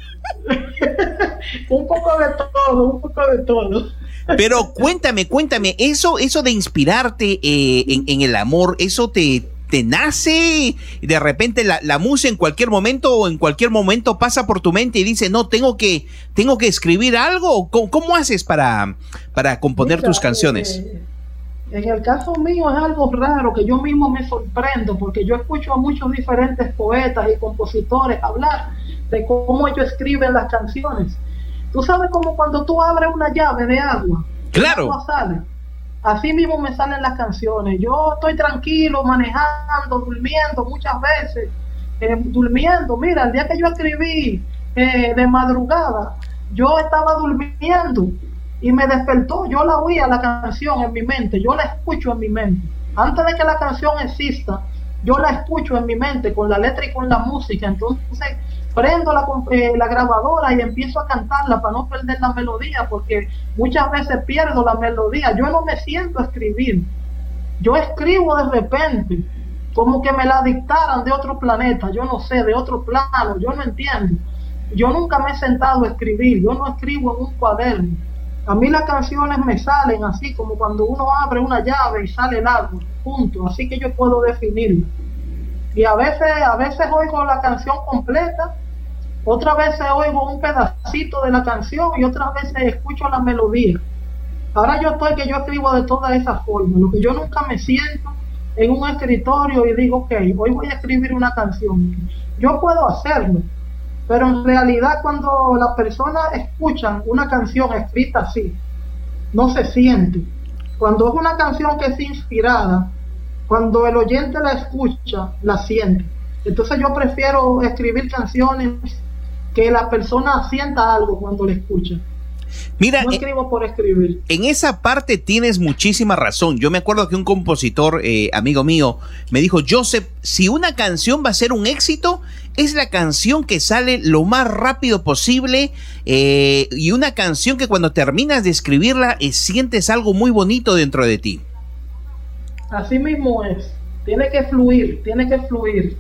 Un poco de todo, un poco de todo. Pero cuéntame, cuéntame, eso, eso de inspirarte eh, en, en el amor, eso te, te nace, de repente la, la musa en cualquier momento o en cualquier momento pasa por tu mente y dice, no, tengo que, tengo que escribir algo. ¿Cómo, cómo haces para, para componer tus canciones? Eh, En el caso mío es algo raro, que yo mismo me sorprendo, porque yo escucho a muchos diferentes poetas y compositores hablar de cómo ellos escriben las canciones. Tú sabes, como cuando tú abres una llave de agua. Claro. El agua sale. Así mismo me salen las canciones. Yo estoy tranquilo, manejando, durmiendo muchas veces. Eh, durmiendo, mira, el día que yo escribí eh, de madrugada, yo estaba durmiendo. Y me despertó, yo la oía la canción en mi mente, yo la escucho en mi mente. Antes de que la canción exista, yo la escucho en mi mente con la letra y con la música. Entonces prendo la, eh, la grabadora y empiezo a cantarla para no perder la melodía, porque muchas veces pierdo la melodía. Yo no me siento a escribir, yo escribo de repente, como que me la dictaran de otro planeta, yo no sé, de otro plano, yo no entiendo. Yo nunca me he sentado a escribir, yo no escribo en un cuaderno. A mí las canciones me salen así, como cuando uno abre una llave y sale el árbol, punto. Así que yo puedo definirla. Y a veces, a veces oigo la canción completa, otras veces oigo un pedacito de la canción y otras veces escucho la melodía. Ahora yo estoy que yo escribo de todas esas formas. Lo que yo nunca me siento en un escritorio y digo, ok, hoy voy a escribir una canción. Yo puedo hacerlo. Pero en realidad cuando las personas escuchan una canción escrita así, no se siente. Cuando es una canción que es inspirada, cuando el oyente la escucha, la siente. Entonces yo prefiero escribir canciones que la persona sienta algo cuando la escucha. Mira, no escribo por escribir. En esa parte tienes muchísima razón. Yo me acuerdo que un compositor, eh, amigo mío, me dijo, Joseph, si una canción va a ser un éxito, es la canción que sale lo más rápido posible, eh, y una canción que cuando terminas de escribirla, eh, sientes algo muy bonito dentro de ti. Así mismo es, tiene que fluir, tiene que fluir.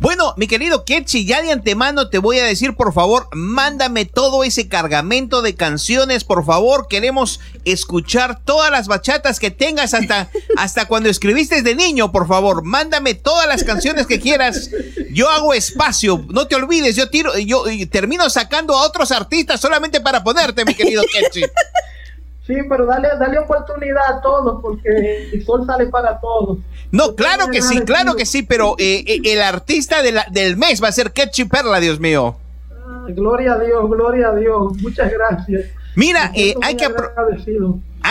Bueno, mi querido Ketchy, ya de antemano te voy a decir, por favor, mándame todo ese cargamento de canciones, por favor, queremos escuchar todas las bachatas que tengas hasta, hasta cuando escribiste de niño, por favor, mándame todas las canciones que quieras, yo hago espacio, no te olvides, yo tiro, yo termino sacando a otros artistas solamente para ponerte, mi querido Ketchy. Sí, pero dale, dale oportunidad a todos, porque el sol sale para todos. No, claro que sí, claro que sí, pero eh, eh, el artista de la, del mes va a ser Ketchy Perla, Dios mío. Ah, gloria a Dios, gloria a Dios, muchas gracias. Mira, eh, hay que apro-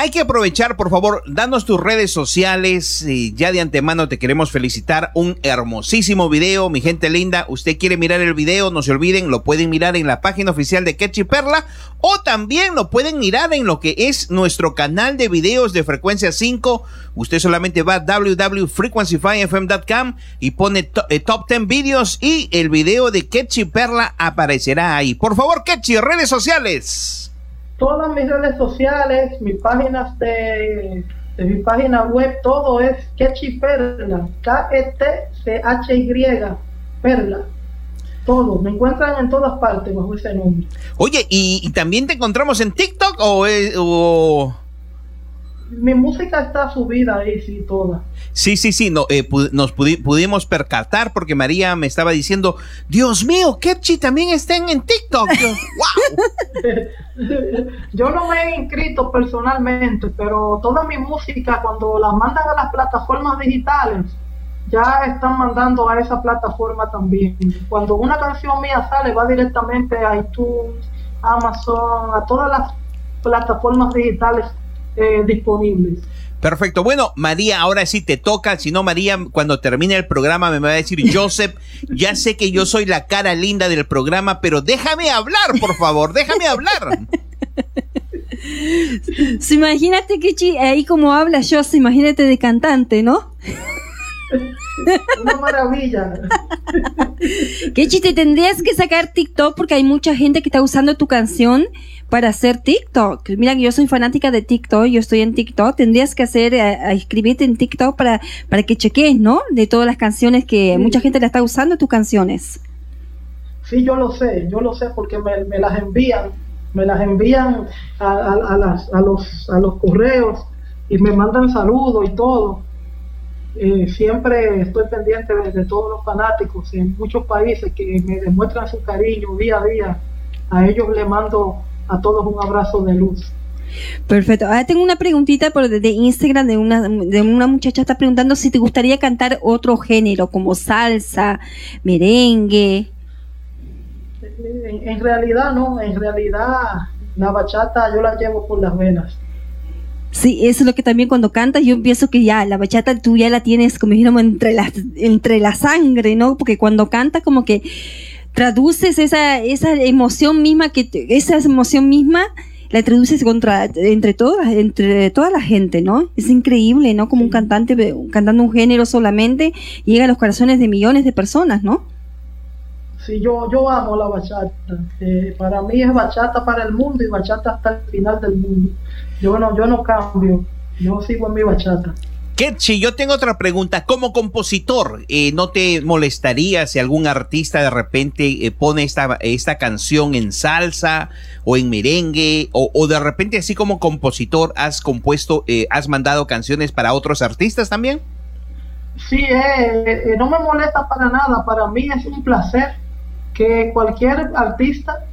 hay que aprovechar, por favor, danos tus redes sociales. Y ya de antemano te queremos felicitar. Un hermosísimo video, mi gente linda. Usted quiere mirar el video, no se olviden, lo pueden mirar en la página oficial de Ketchy Perla, o también lo pueden mirar en lo que es nuestro canal de videos de Frecuencia cinco. Usted solamente va a doble u doble u doble u punto frequency cinco f m punto com y pone top diez videos y el video de Ketchy Perla aparecerá ahí. Por favor, Ketchy, redes sociales. Todas mis redes sociales, mis páginas de, de mi página web, todo es Ketchy Perla, K E T C H Y, Perla. Todos, me encuentran en todas partes bajo ese nombre. Oye, ¿y, y también te encontramos en TikTok o, eh, o...? Mi música está subida ahí, sí, toda. Sí, sí, sí, no, eh, pu nos pudi pudimos percatar porque María me estaba diciendo, Dios mío, Ketchy también está en TikTok. Yo, wow. Yo no me he inscrito personalmente, pero toda mi música cuando la mandan a las plataformas digitales, ya están mandando a esa plataforma también. Cuando una canción mía sale, va directamente a iTunes, Amazon, a todas las plataformas digitales Eh, disponibles. Perfecto. Bueno, María, ahora sí te toca. Si no, María, cuando termine el programa me va a decir, Joseph, ya sé que yo soy la cara linda del programa, pero déjame hablar, por favor, déjame hablar. Sí, imagínate, Ketchy, ahí como habla Joseph, imagínate de cantante, ¿no? Una maravilla. Ketchy, te tendrías que sacar TikTok porque hay mucha gente que está usando tu canción para hacer TikTok. Mira, yo soy fanática de TikTok, yo estoy en TikTok. Tendrías que hacer, a, a escribirte en TikTok para, para que cheques, ¿no? De todas las canciones que sí. Mucha gente la está usando, tus canciones. Sí, yo lo sé, yo lo sé porque me, me las envían, me las envían a, a, a, las, a, los, a los correos y me mandan saludos y todo. Eh, siempre estoy pendiente de, de todos los fanáticos en muchos países que me demuestran su cariño día a día. A ellos les mando a todos un abrazo de luz. Perfecto. Ahora tengo una preguntita por de Instagram de una de una muchacha, está preguntando si te gustaría cantar otro género como salsa, merengue. En, en realidad no, en realidad la bachata yo la llevo por las venas. Sí, eso es lo que también cuando cantas yo pienso que ya la bachata tú ya la tienes como dijéramos entre la, entre la sangre, ¿no? Porque cuando cantas como que traduces esa esa emoción misma que esa emoción misma la traduces contra entre todas entre toda la gente, ¿no? Es increíble, ¿no? Como un cantante cantando un género solamente llega a los corazones de millones de personas, ¿no? Sí, yo, yo amo la bachata. Eh, para mí es bachata para el mundo y bachata hasta el final del mundo. Yo no, yo no cambio, yo sigo en mi bachata. Ketchy, yo tengo otra pregunta. Como compositor, eh, ¿no te molestaría si algún artista de repente eh, pone esta, esta canción en salsa o en merengue? O, o de repente así como compositor has compuesto, eh, has mandado canciones para otros artistas también? Sí, eh, eh, no me molesta para nada. Para mí es un placer que cualquier artista,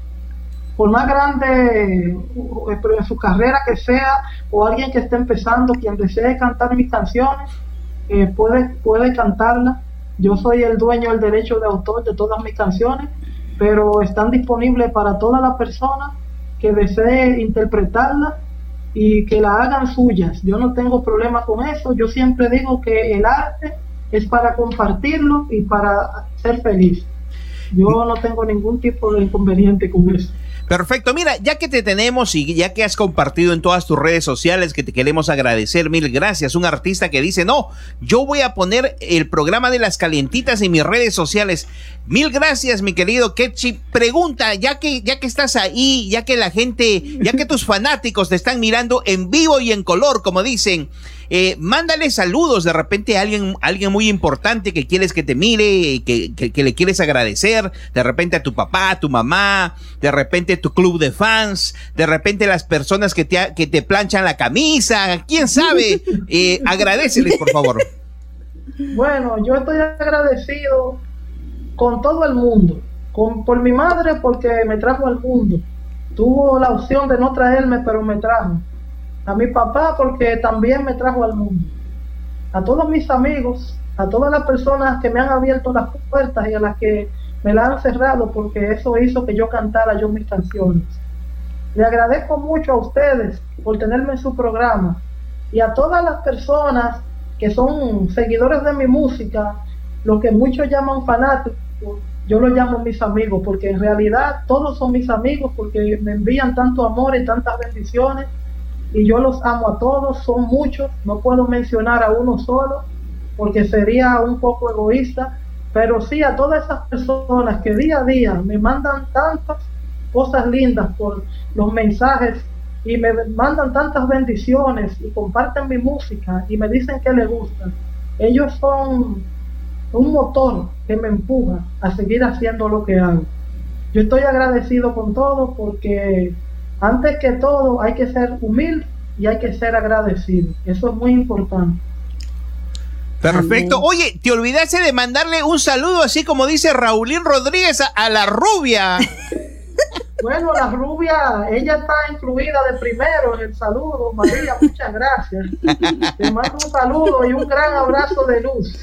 por más grande en su carrera que sea, o alguien que esté empezando, quien desee cantar mis canciones, eh, puede, puede cantarlas. Yo soy el dueño del derecho de autor de todas mis canciones, pero están disponibles para todas las personas que desee interpretarlas y que la hagan suyas. Yo no tengo problema con eso. Yo siempre digo que el arte es para compartirlo y para ser feliz. Yo no tengo ningún tipo de inconveniente con eso. Perfecto, mira, ya que te tenemos y ya que has compartido en todas tus redes sociales, que te queremos agradecer, mil gracias. Un artista que dice, no, yo voy a poner el programa de las calientitas en mis redes sociales. Mil gracias, mi querido Ketchy. Pregunta, ya que, ya que estás ahí, ya que la gente, ya que tus fanáticos te están mirando en vivo y en color, como dicen, eh, mándale saludos de repente a alguien, alguien muy importante que quieres que te mire, que, que, que le quieres agradecer, de repente a tu papá, a tu mamá, de repente tu club de fans, de repente las personas que te, que te planchan la camisa, quién sabe, eh, agradéceles por favor. Bueno, yo estoy agradecido con todo el mundo, con, por mi madre porque me trajo al mundo, tuvo la opción de no traerme pero me trajo, a mi papá porque también me trajo al mundo, a todos mis amigos, a todas las personas que me han abierto las puertas y a las que me la han cerrado porque eso hizo que yo cantara yo mis canciones. Le agradezco mucho a ustedes por tenerme en su programa y a todas las personas que son seguidores de mi música, lo que muchos llaman fanáticos, yo lo llamo mis amigos, porque en realidad todos son mis amigos, porque me envían tanto amor y tantas bendiciones, y yo los amo a todos, son muchos, no puedo mencionar a uno solo, porque sería un poco egoísta, pero sí a todas esas personas que día a día me mandan tantas cosas lindas por los mensajes, y me mandan tantas bendiciones, y comparten mi música, y me dicen que les gusta. Ellos son un motor que me empuja a seguir haciendo lo que hago. Yo estoy agradecido con todo, porque antes que todo hay que ser humilde y hay que ser agradecido. Eso es muy importante. Perfecto. Oye, te olvidaste de mandarle un saludo, así como dice Raulín Rodríguez, a, a la rubia. Bueno, la rubia, ella está incluida de primero en el saludo. María, muchas gracias. Te mando un saludo y un gran abrazo de luz.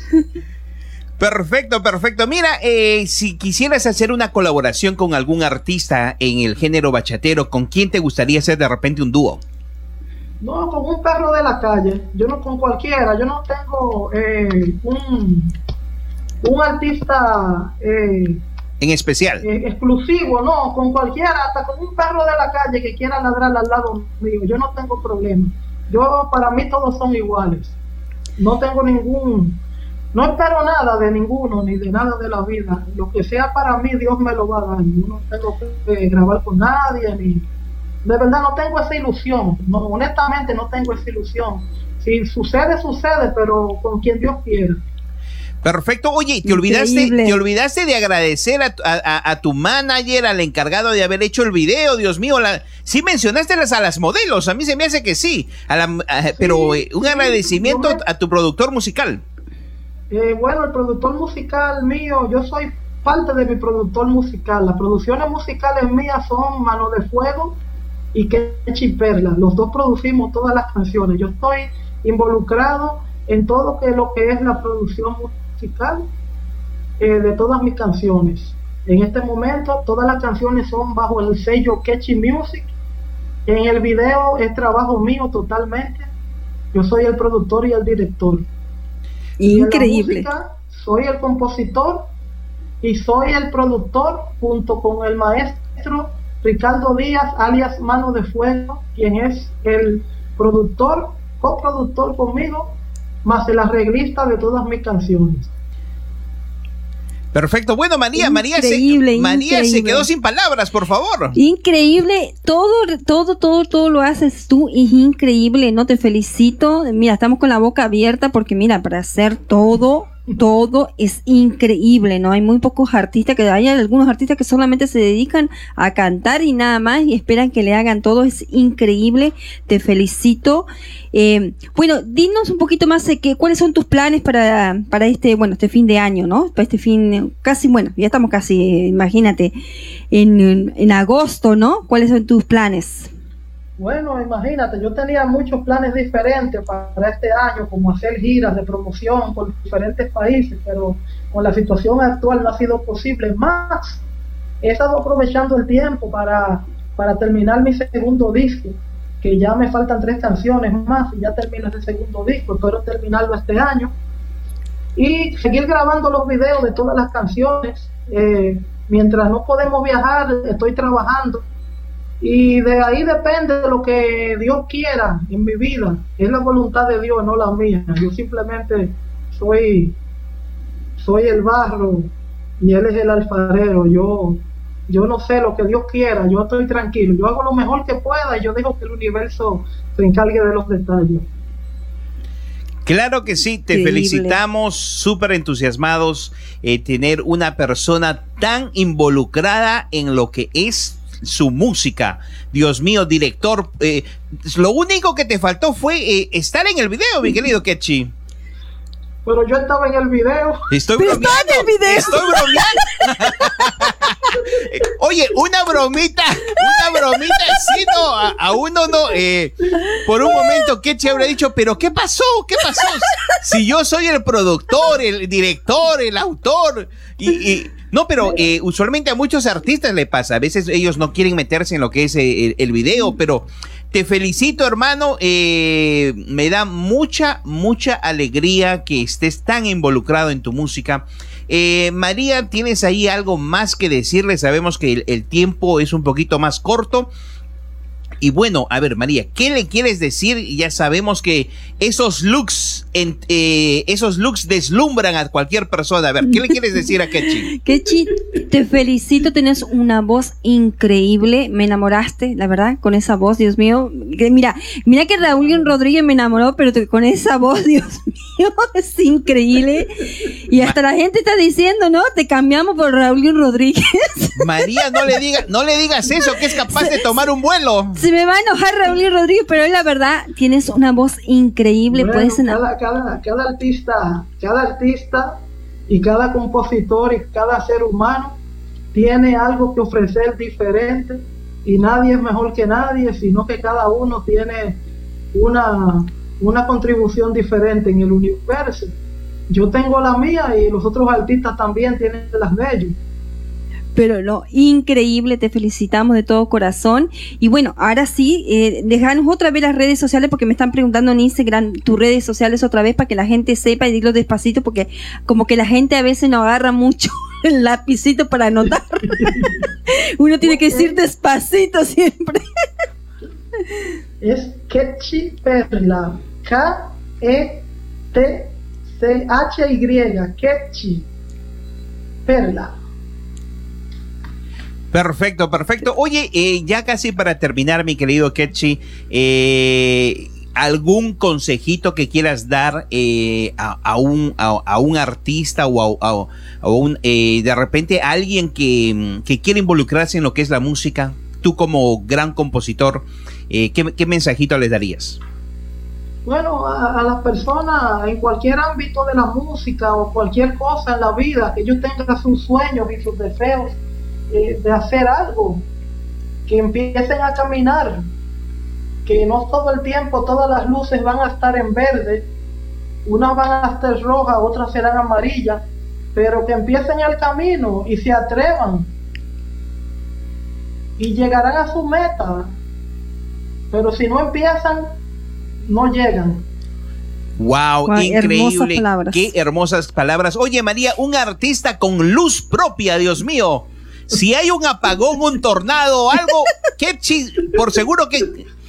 Perfecto, perfecto. Mira, eh, si quisieras hacer una colaboración con algún artista en el género bachatero, ¿con quién te gustaría hacer de repente un dúo? No, con un perro de la calle. Yo no, con cualquiera. Yo no tengo eh, un, un artista... Eh, en especial eh, exclusivo, no, con cualquiera, hasta con un perro de la calle que quiera ladrar al lado mío, yo no tengo problema. Yo, para mí todos son iguales, no tengo ningún, no espero nada de ninguno ni de nada de la vida. Lo que sea para mí, Dios me lo va a dar. Yo no tengo que eh, grabar con nadie, ni de verdad no tengo esa ilusión, no, honestamente no tengo esa ilusión. Si sucede, sucede, pero con quien Dios quiera. Perfecto. Oye, te olvidaste, te olvidaste de agradecer a, a, a tu manager, al encargado de haber hecho el video. Dios mío, la, sí mencionaste las, a las modelos, a mí se me hace que sí, a la, a, sí pero eh, un sí, agradecimiento me, a tu productor musical. Eh, bueno, el productor musical mío, yo soy parte de mi productor musical. Las producciones musicales mías son Mano de Fuego y Ketchy Perla. Los dos producimos todas las canciones. Yo estoy involucrado en todo que lo que es la producción musical. musical eh, de todas mis canciones. En este momento todas las canciones son bajo el sello Ketchy Music. En el video es trabajo mío totalmente. Yo soy el productor y el director. Increíble. Y en la música, soy el compositor y soy el productor junto con el maestro Ricardo Díaz, alias Mano de Fuego, quien es el productor, coproductor conmigo, más el arreglista de todas mis canciones. Perfecto. Bueno, María, María se, María se quedó sin palabras, por favor. Increíble. Todo, todo, todo, todo lo haces tú. Es increíble. No, te felicito. Mira, estamos con la boca abierta porque, mira, para hacer todo, todo es increíble, ¿no? Hay muy pocos artistas, que hay algunos artistas que solamente se dedican a cantar y nada más y esperan que le hagan todo. Es increíble. Te felicito. Eh, bueno, dinos un poquito más de que, cuáles son tus planes para, para este, bueno, este fin de año, ¿no? Para este fin, casi, bueno, ya estamos casi, imagínate, en, en, en agosto, ¿no? ¿Cuáles son tus planes? Bueno, imagínate, yo tenía muchos planes diferentes para este año, como hacer giras de promoción por diferentes países, pero con la situación actual no ha sido posible. Más, he estado aprovechando el tiempo para, para terminar mi segundo disco, que ya me faltan tres canciones más y ya termino ese segundo disco. Espero terminarlo este año y seguir grabando los videos de todas las canciones. Eh, mientras no podemos viajar, estoy trabajando y de ahí depende de lo que Dios quiera en mi vida. Es la voluntad de Dios, no la mía. Yo simplemente soy soy el barro y Él es el alfarero. Yo Yo no sé lo que Dios quiera, yo estoy tranquilo, yo hago lo mejor que pueda y yo dejo que el universo se encargue de los detalles. Claro que sí, te Increíble. felicitamos, súper entusiasmados eh, tener una persona tan involucrada en lo que es su música. Dios mío, director, eh, lo único que te faltó fue eh, estar en el video, mi querido Ketchy. Pero yo estaba en el video. Estoy bromeando. El video. Estoy bromeando. Oye, una bromita, una bromita, sí, no, a, a uno no, eh, por un momento, Ketchy habrá dicho, pero ¿qué pasó? ¿Qué pasó? Si yo soy el productor, el director, el autor. Y, y no, pero eh, usualmente a muchos artistas le pasa. A veces ellos no quieren meterse en lo que es el, el video, pero te felicito, hermano. Eh, me da mucha, mucha alegría que estés tan involucrado en tu música. Eh, María, ¿tienes ahí algo más que decirle? Sabemos que el, el tiempo es un poquito más corto. Y bueno, a ver, María, ¿qué le quieres decir? Ya sabemos que esos looks en, eh, esos looks deslumbran a cualquier persona. A ver, ¿qué le quieres decir a Ketchy? Ketchy, te felicito, tienes una voz increíble. Me enamoraste, la verdad, con esa voz, Dios mío. Mira, mira que Raulín Rodríguez me enamoró, pero con esa voz, Dios mío, es increíble. Y hasta Ma- la gente está diciendo, ¿no? Te cambiamos por Raulín Rodríguez. María, no le digas, no le digas eso, que es capaz de tomar un vuelo. Se me va a enojar Raúl Rodríguez, pero la verdad tienes una voz increíble. Bueno, puedes cada, cada, cada artista, cada artista y cada compositor y cada ser humano tiene algo que ofrecer diferente y nadie es mejor que nadie, sino que cada uno tiene una, una contribución diferente en el universo. Yo tengo la mía y los otros artistas también tienen las de ellos. Pero lo increíble, te felicitamos de todo corazón. Y bueno, ahora sí, eh, déjanos otra vez las redes sociales, porque me están preguntando en Instagram tus redes sociales otra vez para que la gente sepa, y dilo despacito, porque como que la gente a veces no agarra mucho el lapicito para anotar. Uno tiene que decir despacito siempre. Es Ketchy Perla, K E T C H Y, Ketchy Perla. Perfecto, perfecto. Oye, eh, ya casi para terminar, mi querido Ketchy, eh, ¿algún consejito que quieras dar eh, a, a, un, a, a un artista o a, a, a un, eh, de repente, a alguien que, que quiere involucrarse en lo que es la música? Tú como gran compositor, eh, ¿qué, qué mensajito les darías? Bueno, a, a las personas en cualquier ámbito de la música o cualquier cosa en la vida, que ellos tengan sus sueños y sus deseos de hacer algo, que empiecen a caminar, que no todo el tiempo todas las luces van a estar en verde, unas van a estar rojas, otras serán amarillas, pero que empiecen el camino y se atrevan y llegarán a su meta, pero si no empiezan, no llegan. Wow, wow, increíble, hermosas qué hermosas palabras. Oye, María, un artista con luz propia, Dios mío. Si hay un apagón, un tornado o algo, Ketchy, por seguro que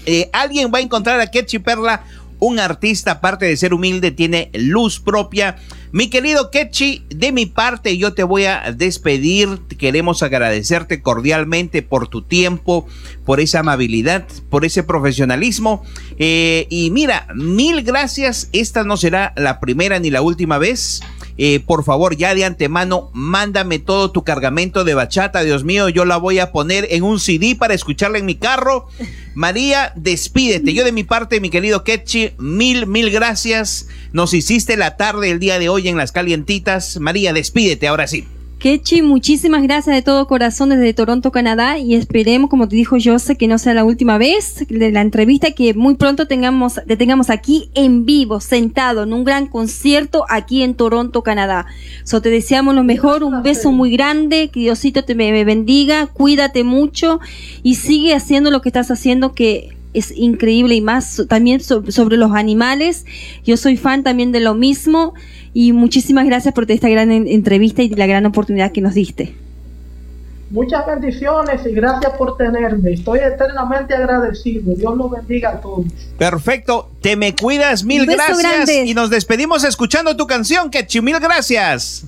eh, alguien va a encontrar a Ketchy Perla, un artista, aparte de ser humilde, tiene luz propia. Mi querido Ketchy, de mi parte yo te voy a despedir. Queremos agradecerte cordialmente por tu tiempo, por esa amabilidad, por ese profesionalismo. Eh, y mira, mil gracias. Esta no será la primera ni la última vez. Eh, por favor, ya de antemano, mándame todo tu cargamento de bachata, Dios mío, yo la voy a poner en un C D para escucharla en mi carro. María, despídete. Yo de mi parte, mi querido Ketchy, mil, mil gracias. Nos hiciste la tarde el día de hoy en Las Calientitas. María, despídete ahora sí. Ketchy, muchísimas gracias de todo corazón desde Toronto, Canadá, y esperemos, como te dijo Jose, que no sea la última vez de la entrevista, que muy pronto tengamos, te tengamos aquí en vivo, sentado en un gran concierto aquí en Toronto, Canadá. So, te deseamos lo mejor, un beso muy grande, que Diosito te me bendiga, cuídate mucho y sigue haciendo lo que estás haciendo, que es increíble, y más también sobre los animales. Yo soy fan también de lo mismo y muchísimas gracias por esta gran entrevista y la gran oportunidad que nos diste. Muchas bendiciones y gracias por tenerme. Estoy eternamente agradecido. Dios los bendiga a todos. Perfecto. Te me cuidas. Mil gracias. Grande. Y nos despedimos escuchando tu canción, Ketchy. Mil gracias.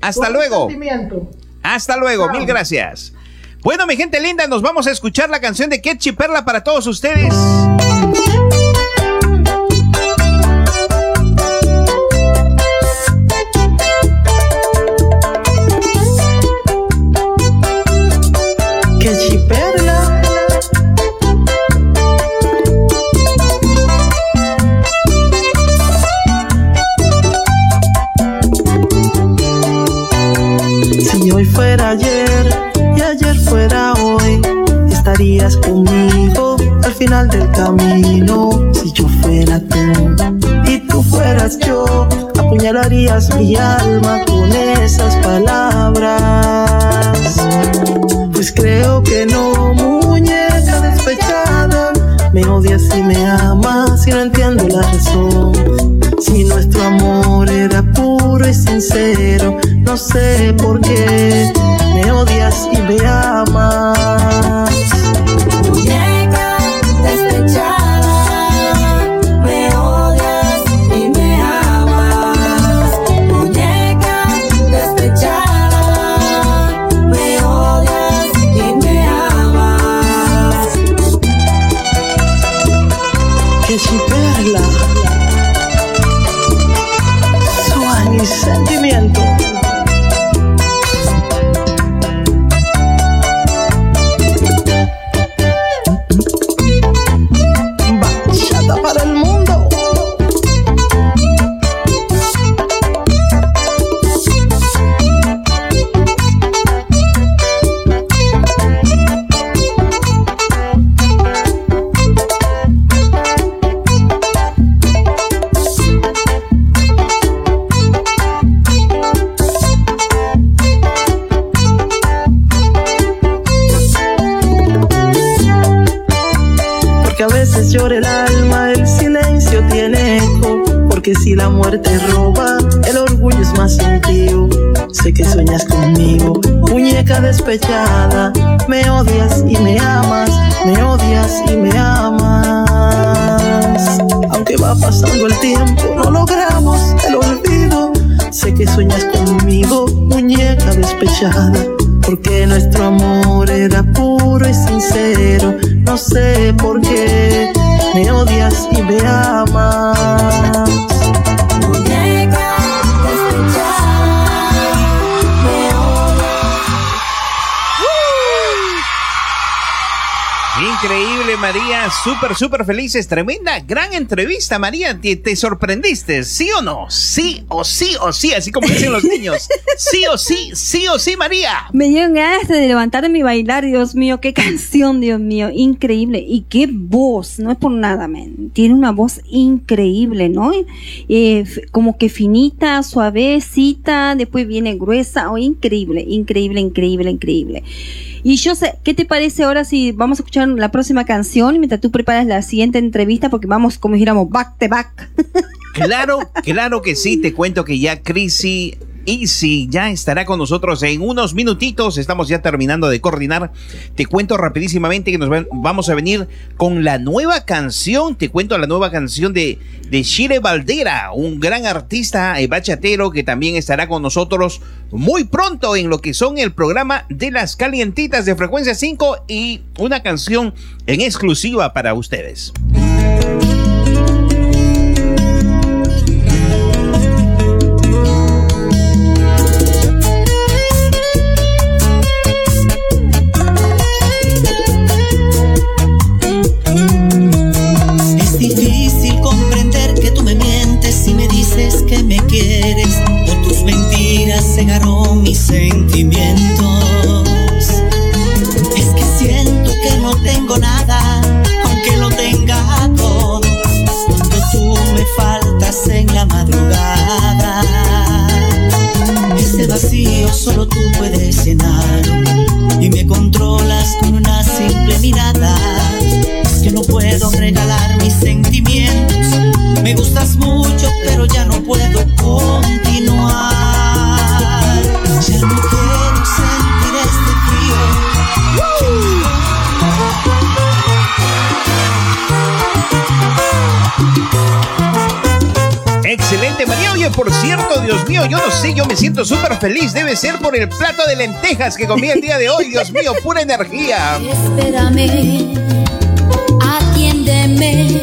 Hasta luego. Hasta luego. Chao. Mil gracias. Bueno, mi gente linda, nos vamos a escuchar la canción de Ketchy Perla para todos ustedes. Ketchy Perla. Si hoy fuera ayer, ayer fuera hoy, estarías conmigo al final del camino. Si yo fuera Darías mi alma con esas palabras. Pues creo que no, muñeca despechada. Me odias y me amas y no entiendo la razón. Si nuestro amor era puro y sincero, no sé por qué me odias y me amas. Muñeca despechada. Ketchy Perla, son mis sentimientos. Bachata para el mundo. Llora el alma, el silencio tiene eco, porque si la muerte roba, el orgullo es más sentido. Sé que sueñas conmigo, muñeca despechada, me odias y me amas, me odias y me amas. Aunque va pasando el tiempo, no logramos el olvido. Sé que sueñas conmigo, muñeca despechada, porque nuestro amor era puro y sincero. No sé por qué me odias y me amas. Muñeca despechada, me odias. Increíble, María. Súper, súper felices. Tremenda, gran entrevista, María. ¿Te, te sorprendiste? ¿Sí o no? Sí o sí o sí, así como dicen los niños. Sí o sí, sí o sí, María. Me dieron ganas de levantarme y bailar. Dios mío, qué canción, Dios mío. Increíble. Y qué voz. No es por nada, man. Tiene una voz increíble, ¿no? Eh, como que finita, suavecita, después viene gruesa. Oh, increíble, increíble, increíble, increíble. Y yo sé, ¿qué te parece ahora si vamos a escuchar la próxima canción mientras tú preparas la siguiente entrevista? Porque vamos, como dijéramos, back to back. Claro, claro que sí. Te cuento que ya Crissy Easy ya estará con nosotros en unos minutitos. Estamos ya terminando de coordinar. Te cuento rapidísimamente que nos va, vamos a venir con la nueva canción. Te cuento la nueva canción de, de Shire Valdera, un gran artista eh, bachatero que también estará con nosotros muy pronto en lo que son el programa de las calientitas de Frecuencia cinco, y una canción en exclusiva para ustedes. Cegaron mis sentimientos. Es que siento que no tengo nada, aunque lo tenga todo. Cuando tú me faltas en la madrugada, ese vacío solo tú puedes llenarlo, y me controlas con una simple mirada. Es que no puedo regalar mis sentimientos. Me gustas mucho, pero ya no puedo continuar. Ya no quiero sentir este frío. ¡Uh! Excelente, María. Oye, por cierto, Dios mío, yo no sé, yo me siento súper feliz. Debe ser por el plato de lentejas que comí el día de hoy. Dios mío, pura energía. Espérame, atiéndeme,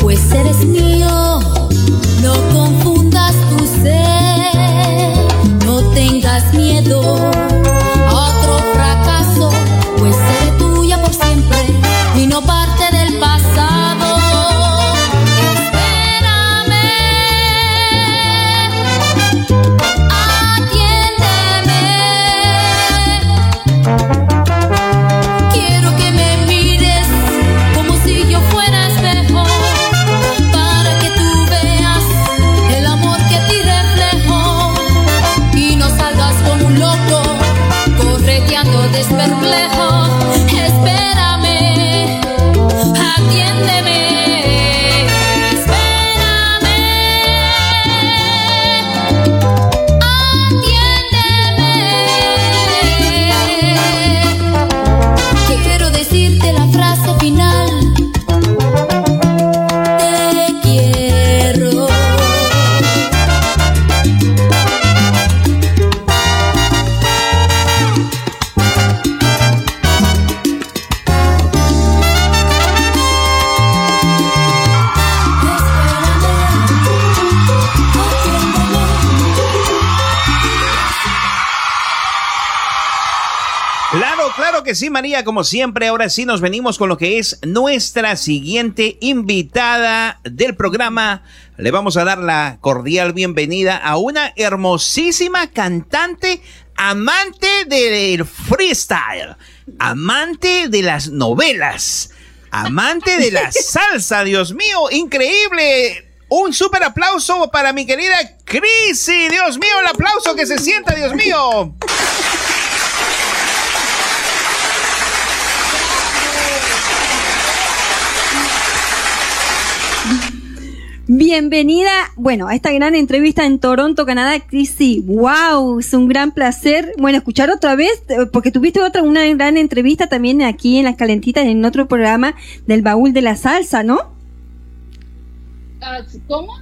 pues eres mío. No confundas tu ser. No tengas miedo a otro fracaso, pues seré tuya por siempre y no parte del pasado. Espérame, atiéndeme. Quiero que me mires como si yo fueras mejor, para que tú Claro, claro que sí, María, como siempre, ahora sí nos venimos con lo que es nuestra siguiente invitada del programa. Le vamos a dar la cordial bienvenida a una hermosísima cantante, amante del freestyle, amante de las novelas, amante de la salsa, Dios mío, increíble. Un súper aplauso para mi querida Chrissy. Dios mío, el aplauso que se sienta, Dios mío. Bienvenida, bueno, a esta gran entrevista en Toronto, Canadá, Chrissy. ¡Wow! Es un gran placer, bueno, escuchar otra vez, porque tuviste otra, una gran entrevista también aquí en Las Calentitas, en otro programa del Baúl de la Salsa, ¿no? ¿Cómo?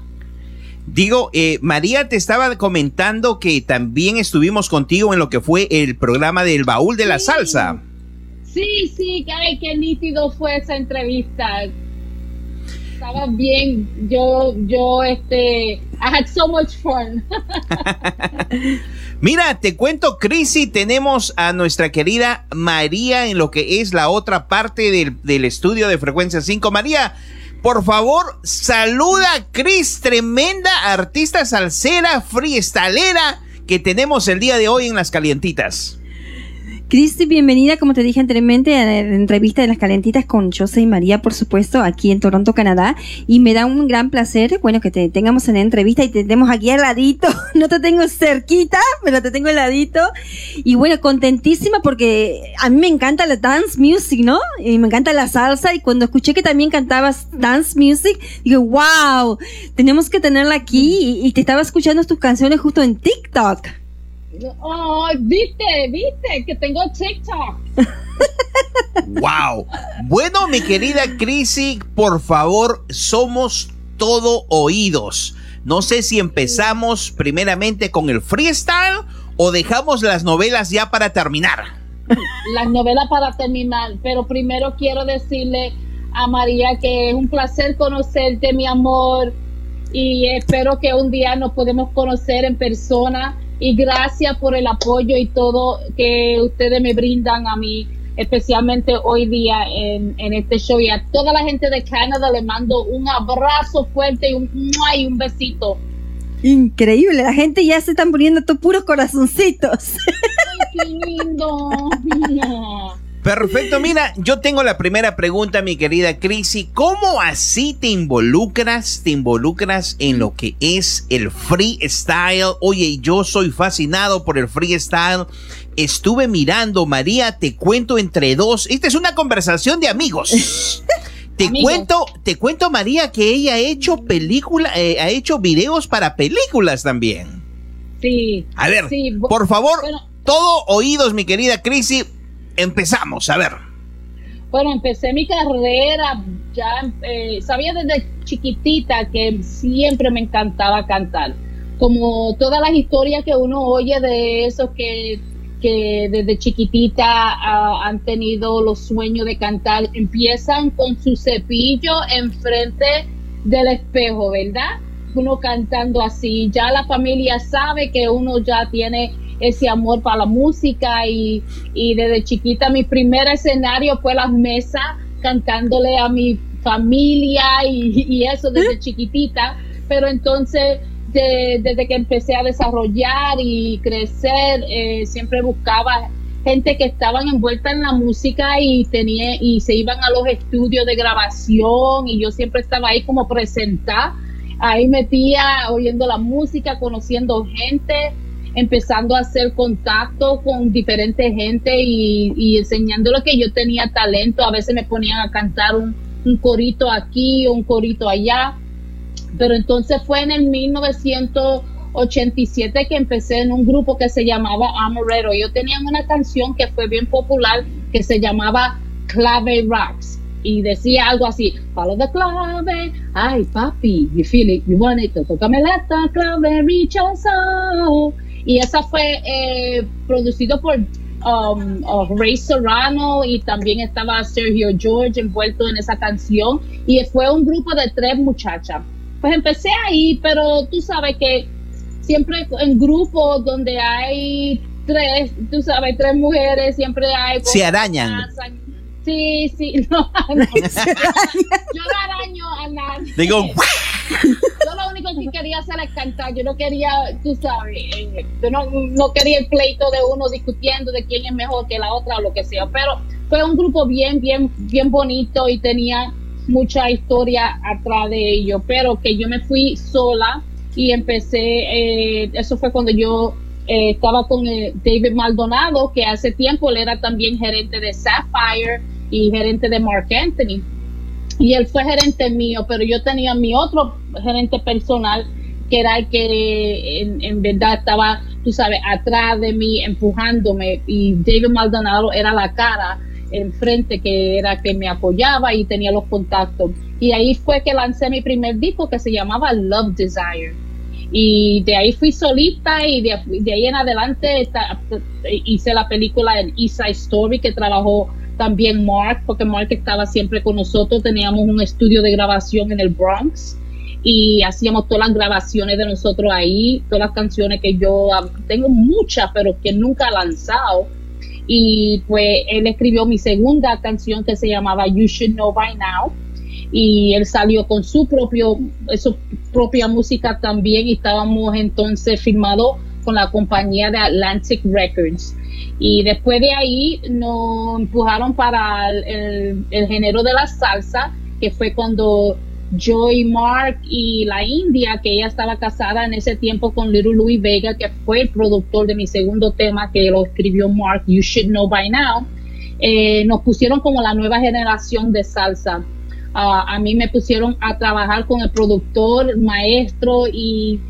Digo, eh, María te estaba comentando que también estuvimos contigo en lo que fue el programa del Baúl de sí. la Salsa. Sí, sí, ay, qué nítido fue esa entrevista. Estaba bien, yo, yo, este, I had so much fun. Mira, te cuento, Chrissy, tenemos a nuestra querida María en lo que es la otra parte del, del estudio de Frecuencia cinco. María, por favor, saluda a Cris, tremenda artista salsera, freestalera que tenemos el día de hoy en Las Calientitas. Cris, bienvenida, como te dije anteriormente, a la entrevista de Las Calientitas con José y María, por supuesto, aquí en Toronto, Canadá. Y me da un gran placer, bueno, que te tengamos en la entrevista y te tenemos aquí al ladito. No te tengo cerquita, pero te tengo al ladito. Y bueno, contentísima porque a mí me encanta la dance music, ¿no? Y me encanta la salsa. Y cuando escuché que también cantabas dance music, digo, wow, tenemos que tenerla aquí. Y, y te estaba escuchando tus canciones justo en TikTok. Oh, viste, viste, que tengo TikTok. Wow. Bueno, mi querida Chrissy, por favor, somos todo oídos. No sé si empezamos primeramente con el freestyle o dejamos las novelas ya para terminar. Las novelas para terminar, pero primero quiero decirle a María que es un placer conocerte, mi amor, y espero que un día nos podamos conocer en persona. Y gracias por el apoyo y todo que ustedes me brindan a mí, especialmente hoy día en, en este show. Y a toda la gente de Canadá le mando un abrazo fuerte y un, y un besito. Increíble, la gente ya se están poniendo tus puros corazoncitos. Ay, qué lindo. Mira. Perfecto, mira, yo tengo la primera pregunta, mi querida Chrissy. ¿Cómo así te involucras, te involucras en lo que es el freestyle? Oye, yo soy fascinado por el freestyle. Estuve mirando, María, te cuento entre dos. Esta es una conversación de amigos. Te amigos. cuento, te cuento, María, que ella ha hecho película, eh, ha hecho videos para películas también. Sí. A ver, sí, por favor, bueno, todo oídos, mi querida Chrissy. Empezamos, a ver. Bueno, empecé mi carrera, ya eh, sabía desde chiquitita que siempre me encantaba cantar. Como todas las historias que uno oye de esos que, que desde chiquitita ah, han tenido los sueños de cantar, empiezan con su cepillo enfrente del espejo, ¿verdad? Uno cantando así, ya la familia sabe que uno ya tiene ese amor para la música y, y desde chiquita mi primer escenario fue las mesas cantándole a mi familia y, y eso desde ¿Eh? chiquitita, pero entonces de, desde que empecé a desarrollar y crecer eh, siempre buscaba gente que estaban envuelta en la música y tenía y se iban a los estudios de grabación y yo siempre estaba ahí como presentar, ahí metía oyendo la música, conociendo gente, empezando a hacer contacto con diferente gente y, y enseñándole que yo tenía talento. A veces me ponían a cantar un, un corito aquí, un corito allá, pero entonces fue en el mil novecientos ochenta y siete que empecé en un grupo que se llamaba Amorero. Ellos tenían una canción que fue bien popular que se llamaba Clave Rocks y decía algo así, follow the clave, ay papi, you feel it, you want it, tócame la clave, reach your soul. Y esa fue eh, producido por um, uh, Ray Serrano y también estaba Sergio George envuelto en esa canción y fue un grupo de tres muchachas. Pues empecé ahí, pero tú sabes que siempre en grupos donde hay tres, tú sabes, tres mujeres, siempre hay... Se cosas, arañan. Sí, sí, no, no. Yo no araño a nadie. Digo, yo lo único que quería hacer es cantar. Yo no quería, tú sabes, yo no, no quería el pleito de uno discutiendo de quién es mejor que la otra o lo que sea. Pero fue un grupo bien, bien, bien bonito y tenía mucha historia atrás de ello. Pero que yo me fui sola y empecé, eh, eso fue cuando yo eh, estaba con eh, David Maldonado, que hace tiempo él era también gerente de Sapphire y gerente de Mark Anthony. Y él fue gerente mío, pero yo tenía mi otro gerente personal, que era el que en, en verdad estaba, tú sabes, atrás de mí, empujándome. Y David Maldonado era la cara enfrente, que era que me apoyaba y tenía los contactos. Y ahí fue que lancé mi primer disco, que se llamaba Love Desire. Y de ahí fui solista, y de, de ahí en adelante esta, hice la película en East Side Story, que trabajó también Mark, porque Mark estaba siempre con nosotros. Teníamos un estudio de grabación en el Bronx y hacíamos todas las grabaciones de nosotros ahí, todas las canciones que yo tengo muchas, pero que nunca he lanzado. Y pues él escribió mi segunda canción, que se llamaba You Should Know By Now, y él salió con su propio su propia música también, y estábamos entonces firmados con la compañía de Atlantic Records. Y después de ahí nos empujaron para el, el, el género de la salsa, que fue cuando yo y Mark y la India, que ella estaba casada en ese tiempo con Little Louie Vega, que fue el productor de mi segundo tema, que lo escribió Mark, You Should Know By Now, eh, nos pusieron como la nueva generación de salsa. Uh, a mí me pusieron a trabajar con el productor, maestro y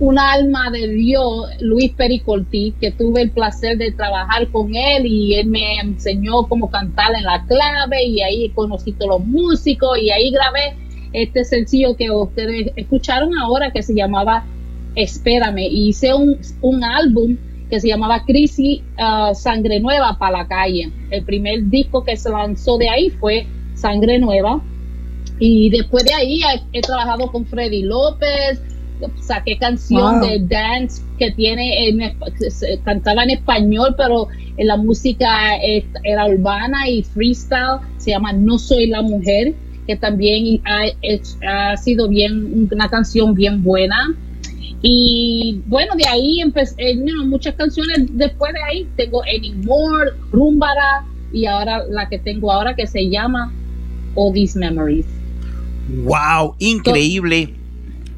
un alma de Dios, Luis Pericolti, que tuve el placer de trabajar con él, y él me enseñó cómo cantar en la clave, y ahí conocí todos los músicos, y ahí grabé este sencillo que ustedes escucharon ahora, que se llamaba Espérame, y hice un, un álbum que se llamaba Chrissy, uh, Sangre Nueva para la Calle. El primer disco que se lanzó de ahí fue Sangre Nueva, y después de ahí he, he trabajado con Freddy López. Saqué canción wow. de dance que tiene en, cantaba en español, pero en la música era urbana y freestyle. Se llama No Soy la Mujer, que también ha, ha sido bien una canción bien buena. Y bueno, de ahí empecé no, muchas canciones. Después de ahí tengo Anymore, Rúmbara, y ahora la que tengo ahora, que se llama All These Memories. Wow, increíble. Entonces,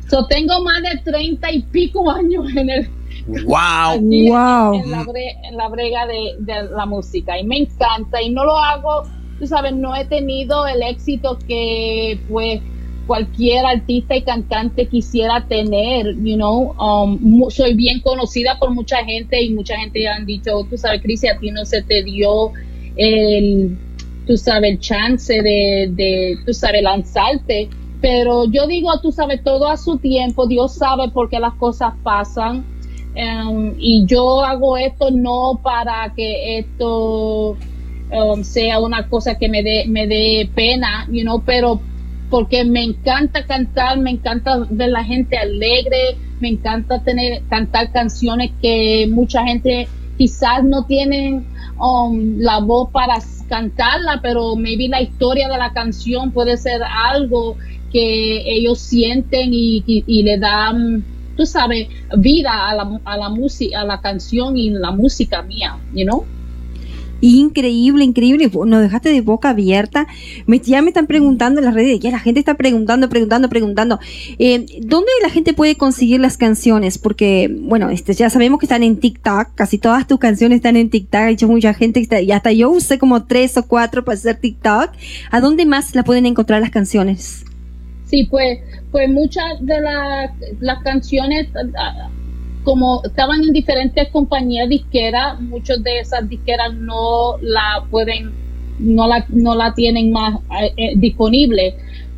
So, tengo más de treinta y pico años en el wow, wow. En, en, la bre, en la brega de, de la música, y me encanta, y no lo hago, tú sabes, no he tenido el éxito que pues cualquier artista y cantante quisiera tener, you know, um, soy bien conocida por mucha gente, y mucha gente han dicho, tú sabes, Chrissy, a ti no se te dio el, tú sabes, el chance de, de tú sabes, lanzarte. Pero yo digo, tú sabes, todo a su tiempo. Dios sabe por qué las cosas pasan. Um, y yo hago esto no para que esto um, sea una cosa que me dé me dé pena, you know, pero porque me encanta cantar, me encanta ver la gente alegre, me encanta tener cantar canciones que mucha gente quizás no tienen um, la voz para cantarla, pero maybe la historia de la canción puede ser algo que ellos sienten y, y, y le dan, tú sabes, vida a la, a la música, a la canción y la música mía, you know. Increíble, increíble, nos dejaste de boca abierta. Me, ya me están preguntando en las redes, ya la gente está preguntando, preguntando, preguntando. Eh, ¿Dónde la gente puede conseguir las canciones? Porque, bueno, este, ya sabemos que están en TikTok, casi todas tus canciones están en TikTok. Hay mucha gente, que está, y hasta yo usé como tres o cuatro para hacer TikTok. ¿A dónde más la pueden encontrar las canciones? Sí, pues, pues muchas de la, las canciones... como estaban en diferentes compañías disqueras, muchas de esas disqueras no la pueden, no la, no la tienen más eh, disponible,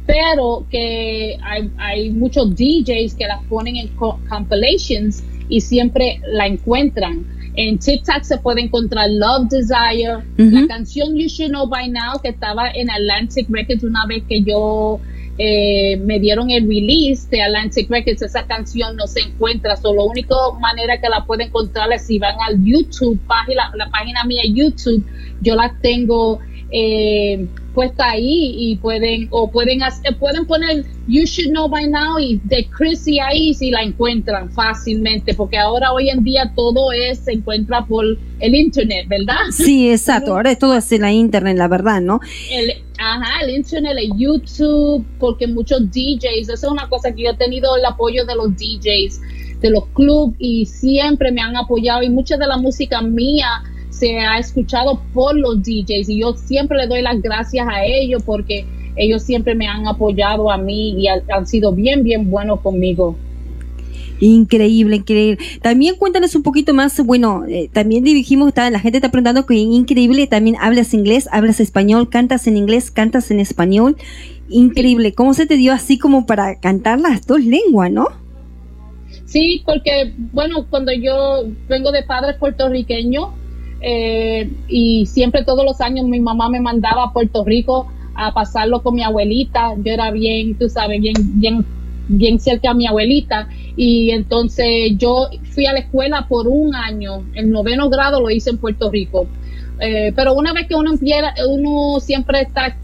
pero que hay, hay muchos D Js que las ponen en co- compilations y siempre la encuentran. En TikTok se puede encontrar Love Desire, uh-huh. la canción You Should Know By Now, que estaba en Atlantic Records una vez que yo eh, me dieron el release de Atlantic Records. Esa canción no se encuentra, solo la única manera que la pueden encontrar es si van al YouTube, página, la página mía YouTube, yo la tengo eh, puesta ahí y pueden, o pueden hacer, pueden poner You Should Know By Now y de Crazy ahí si la encuentran fácilmente, porque ahora hoy en día todo es, se encuentra por el internet, ¿verdad? Sí, exacto, ahora todo es en la internet, la verdad, ¿no? El, ajá, el internet, el YouTube, porque muchos D Js, eso es una cosa que yo he tenido el apoyo de los D Js, de los clubs, y siempre me han apoyado, y mucha de la música mía se ha escuchado por los D Js, y yo siempre le doy las gracias a ellos porque ellos siempre me han apoyado a mí y han, han sido bien, bien buenos conmigo. Increíble, increíble. También cuéntanos un poquito más, bueno, eh, también dirigimos, está, la gente está preguntando que increíble, también hablas inglés, hablas español, cantas en inglés, cantas en español. Increíble, ¿cómo se te dio así como para cantar las dos lenguas, no? Sí, porque, bueno, cuando yo vengo de padres puertorriqueños, Eh, y siempre todos los años mi mamá me mandaba a Puerto Rico a pasarlo con mi abuelita. Yo era bien, tú sabes, bien, bien, bien cerca a mi abuelita, y entonces yo fui a la escuela por un año, el noveno grado lo hice en Puerto Rico, eh, pero una vez que uno empieza, uno siempre está,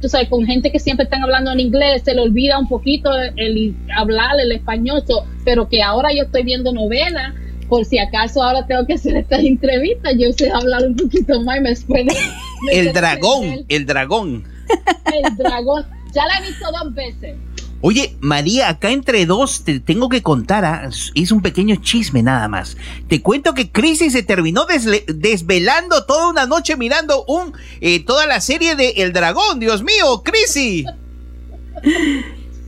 tú sabes, con gente que siempre están hablando en inglés, se le olvida un poquito el, el hablar el español, pero que ahora yo estoy viendo novelas. Por si acaso ahora tengo que hacer estas entrevistas, yo sé hablar un poquito más y me suena. El dragón, el dragón. El dragón, ya la he visto dos veces. Oye, María, acá entre dos te tengo que contar, ¿ah? Es un pequeño chisme nada más. Te cuento que Chrissy se terminó desle- desvelando toda una noche mirando un eh, toda la serie de El Dragón. Dios mío, Chrissy.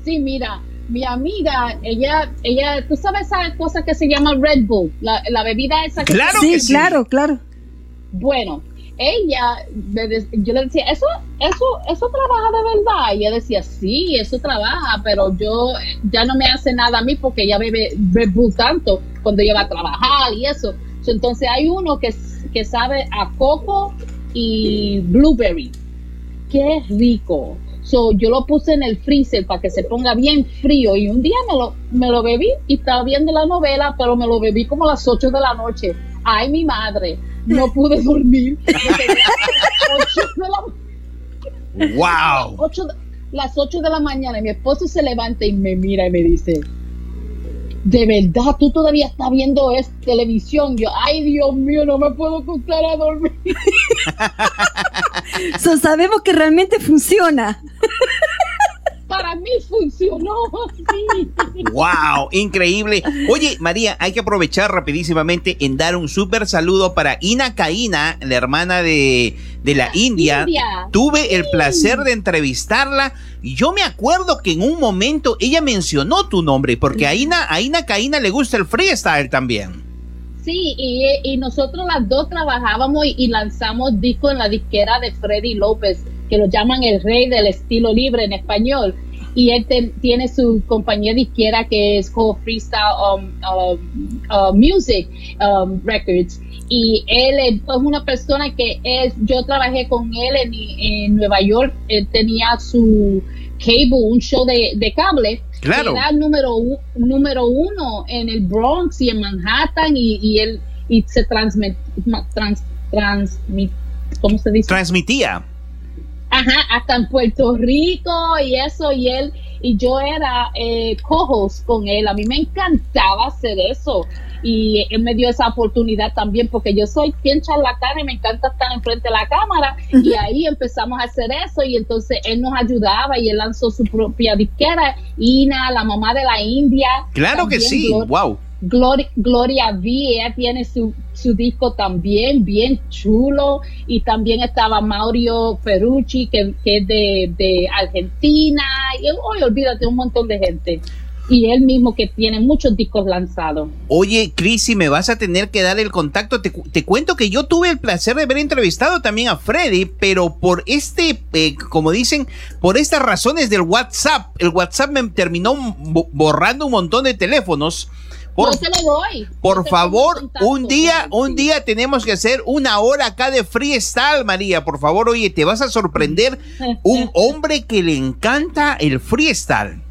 Sí, mira. Mi amiga, ella, ella, tú sabes esa cosa que se llama Red Bull, la, la bebida esa que claro se... que sí, sí, claro, claro. Bueno, ella, yo le decía, eso, eso, eso trabaja de verdad. Y ella decía, sí, eso trabaja, pero yo ya no me hace nada a mí porque ella bebe Red Bull tanto cuando ella va a trabajar y eso. Entonces hay uno que, que sabe a coco y blueberry. Qué rico. So, yo lo puse en el freezer para que se ponga bien frío y un día me lo, me lo bebí y estaba viendo la novela, pero me lo bebí como a las ocho de la noche. Ay, mi madre, no pude dormir. ocho de la... Wow. ocho de... Las ocho de la mañana y mi esposo se levanta y me mira y me dice, ¿de verdad tú todavía estás viendo es televisión? Yo, ay, Dios mío, no me puedo acostar a dormir. So, sabemos que realmente funciona. Para mí funcionó. Sí. Wow, increíble. Oye, María, hay que aprovechar rapidísimamente en dar un súper saludo para Ina Caína, la hermana de, de la, la India. India. Tuve sí. el placer de entrevistarla. Yo me acuerdo que en un momento ella mencionó tu nombre, porque a Ina, a Ina Caína le gusta el freestyle también. Sí, y, y nosotros las dos trabajábamos y, y lanzamos discos en la disquera de Freddy López, que lo llaman el rey del estilo libre en español, y él te, tiene su compañía disquera que es called Freestyle um, um, uh, Music um, Records, y él es una persona que es, yo trabajé con él en, en Nueva York, él tenía su cable, un show de, de cable, claro. Que era número, número uno en el Bronx y en Manhattan, y, y él y se transmit, trans, transmit, ¿cómo se dice? transmitía Ajá, hasta en Puerto Rico y eso, y él, y yo era eh, co-host con él, a mí me encantaba hacer eso, y él me dio esa oportunidad también, porque yo soy bien charlatana y me encanta estar enfrente de la cámara, y ahí empezamos a hacer eso, y entonces él nos ayudaba, y él lanzó su propia disquera, Ina, la mamá de la India. Claro también, que sí, Glor- wow. Gloria, Gloria V, ella tiene su, su disco también, bien chulo, y también estaba Mario Ferrucci, que, que es de, de Argentina, y hoy olvídate, un montón de gente, y él mismo que tiene muchos discos lanzados. Oye, Chrissy, me vas a tener que dar el contacto, te, te cuento que yo tuve el placer de haber entrevistado también a Freddy, pero por este, eh, como dicen, por estas razones del WhatsApp, el WhatsApp me terminó borrando un montón de teléfonos, Por, yo se lo doy. Por yo favor, un día, un día tenemos que hacer una hora acá de freestyle, María. Por favor, oye, te vas a sorprender. Un hombre que le encanta el freestyle.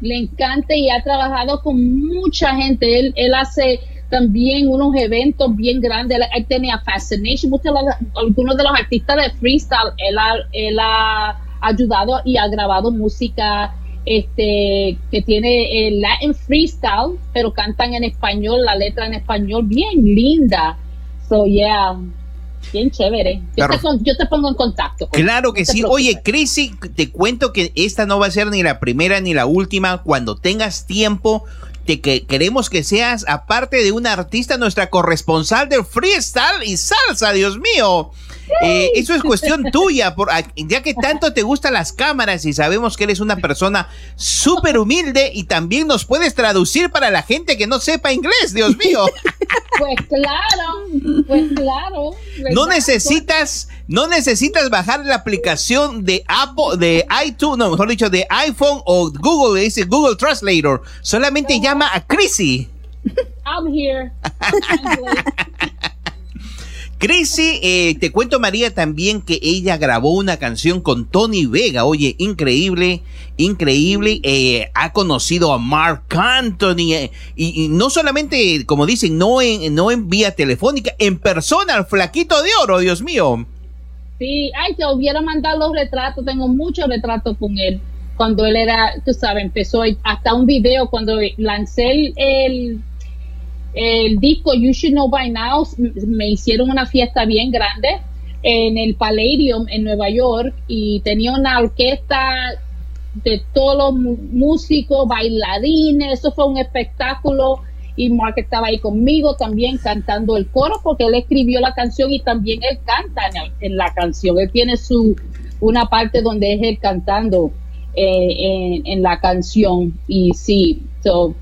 Le encanta y ha trabajado con mucha gente. Él, él hace también unos eventos bien grandes. Él tenía Fascination. Algunos de los artistas de freestyle, él ha, él ha ayudado y ha grabado música este que tiene el Latin freestyle, pero cantan en español, la letra en español, bien linda. So, yeah. Bien chévere. Yo, claro. te, con, yo te pongo en contacto. Con claro que sí. Preocupes. Oye, Chrissy, te cuento que esta no va a ser ni la primera ni la última. Cuando tengas tiempo, te que, queremos que seas, aparte de una artista, nuestra corresponsal de freestyle y salsa, Dios mío. Eh, eso es cuestión tuya, por, ya que tanto te gustan las cámaras y sabemos que eres una persona súper humilde y también nos puedes traducir para la gente que no sepa inglés, Dios mío. Pues claro, pues claro. ¿Verdad? No necesitas, no necesitas bajar la aplicación de Apple, de iTunes, no, mejor dicho, de iPhone o Google, dice Google Translator. Solamente no. Llama a Chrissy. I'm here. Chrissy, eh, te cuento, María, también que ella grabó una canción con Tony Vega. Oye, increíble, increíble. Eh, ha conocido a Mark Anthony. Eh, y, y no solamente, como dicen, no en, no en vía telefónica, en persona, al flaquito de oro, Dios mío. Sí, ay, te hubiera mandado los retratos. Tengo muchos retratos con él. Cuando él era, tú sabes, empezó hasta un video cuando lancé el... el el disco You Should Know By Now. Me hicieron una fiesta bien grande en el Palladium en Nueva York y tenía una orquesta de todos los músicos, bailarines. Eso fue un espectáculo y Mark estaba ahí conmigo también cantando el coro porque él escribió la canción y también él canta en la canción. Él tiene su una parte donde es él cantando eh, en, en la canción y sí, so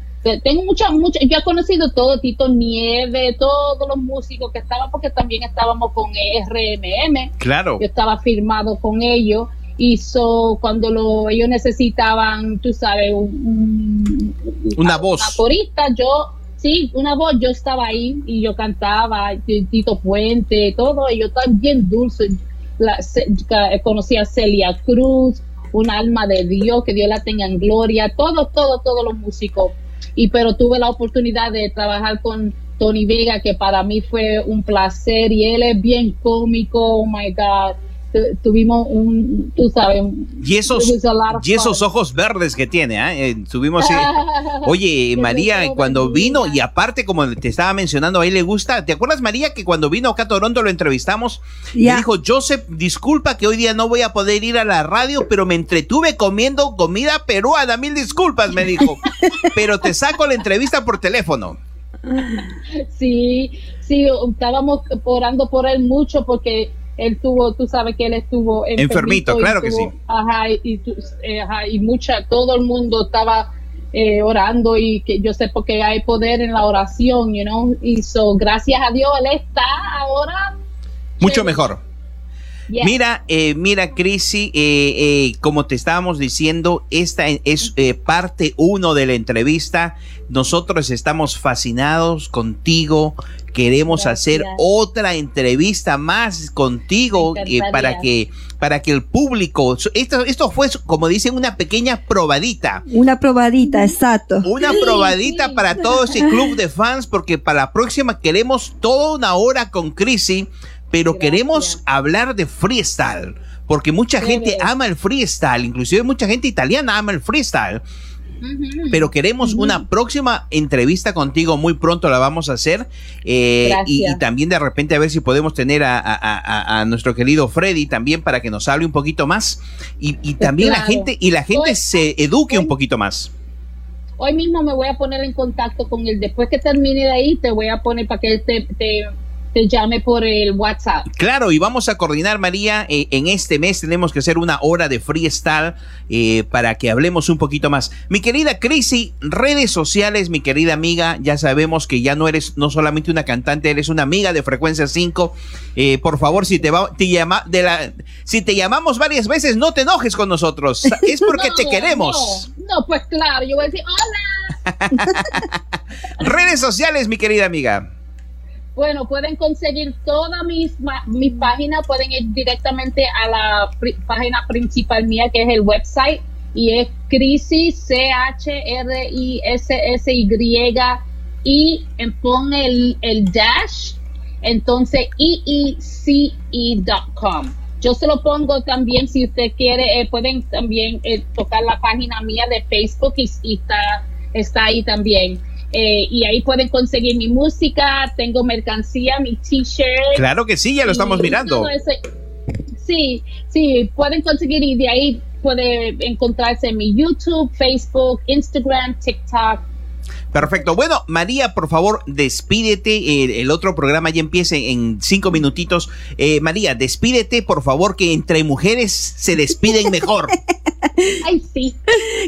tengo muchas, muchas, yo he conocido todo, Tito Nieves, todos los músicos que estaban, porque también estábamos con R M M, claro. Yo estaba firmado con ellos, y so, cuando lo, ellos necesitaban, tú sabes, un, un, una voz, una corista, yo, sí, una voz, yo estaba ahí, y yo cantaba, Tito Puente, todo, ellos estaban bien dulces, la, conocí a Celia Cruz, un alma de Dios, que Dios la tenga en gloria, todos, todos, todos los músicos. Y pero tuve la oportunidad de trabajar con Tony Vega, que para mí fue un placer, y él es bien cómico, oh my God, tu, tuvimos un, tú sabes, y esos, y esos ojos verdes que tiene, ¿eh? Eh, tuvimos, eh. Oye, María, cuando vino, y aparte, como te estaba mencionando, a él le gusta, ¿te acuerdas, María, que cuando vino acá a Toronto lo entrevistamos, yeah. Y dijo, Joseph, disculpa que hoy día no voy a poder ir a la radio, pero me entretuve comiendo comida peruana, mil disculpas, me dijo, pero te saco la entrevista por teléfono. Sí, sí, estábamos orando por él mucho, porque él tuvo, tú sabes que él estuvo enfermito, enfermito claro estuvo, que sí. Ajá, y, y, ajá, y mucha, todo el mundo estaba eh, orando y que yo sé porque hay poder en la oración, you know, y so, gracias a Dios, él está ahora mucho que, mejor. Yeah. Mira, eh, mira, Chrissy, eh, eh, como te estábamos diciendo, esta es eh, parte uno de la entrevista. Nosotros estamos fascinados contigo. Queremos Gracias. hacer otra entrevista más contigo eh, para que para que el público esto esto fue, como dicen, una pequeña probadita. Una probadita, exacto. Una sí, probadita sí. para todo ese club de fans, porque para la próxima queremos toda una hora con Chrissy. Pero Gracias. queremos hablar de freestyle, porque mucha Qué gente bien. ama el freestyle, inclusive mucha gente italiana ama el freestyle. Uh-huh. Pero queremos uh-huh. una próxima entrevista contigo, muy pronto la vamos a hacer. Eh, y, y también de repente a ver si podemos tener a, a, a, a nuestro querido Freddy también para que nos hable un poquito más. Y, y también claro. la gente, y la gente hoy, se eduque hoy, un poquito más. Hoy mismo me voy a poner en contacto con él. Después que termine de ahí, te voy a poner para que él te... te te llame por el WhatsApp. Claro, y vamos a coordinar, María, eh, en este mes tenemos que hacer una hora de freestyle eh, para que hablemos un poquito más. Mi querida Chrissy, redes sociales, mi querida amiga, ya sabemos que ya no eres no solamente una cantante, eres una amiga de Frecuencia cinco. Eh, por favor, si te va, te llama, de la, si te llamamos varias veces, no te enojes con nosotros, es porque no, te queremos. No, no, pues claro, yo voy a decir, hola. Redes sociales, mi querida amiga. Bueno, pueden conseguir todas mis, mis páginas, pueden ir directamente a la pr- página principal mía, que es el website, y es Chrissy, C H R I S S Y, y pon el, el dash, entonces E E C E punto com. Yo se lo pongo también, si usted quiere, eh, pueden también eh, tocar la página mía de Facebook, y, y está, está ahí también. Eh, y ahí pueden conseguir mi música, tengo mercancía, mi t-shirt. Claro que sí, ya lo estamos mirando. Sí, sí, pueden conseguir, y de ahí puede encontrarse en mi YouTube, Facebook, Instagram, TikTok. Perfecto. Bueno, María, por favor, despídete. El, el otro programa ya empieza en cinco minutitos. Eh, María, despídete, por favor, que entre mujeres se despiden mejor. Ay, sí.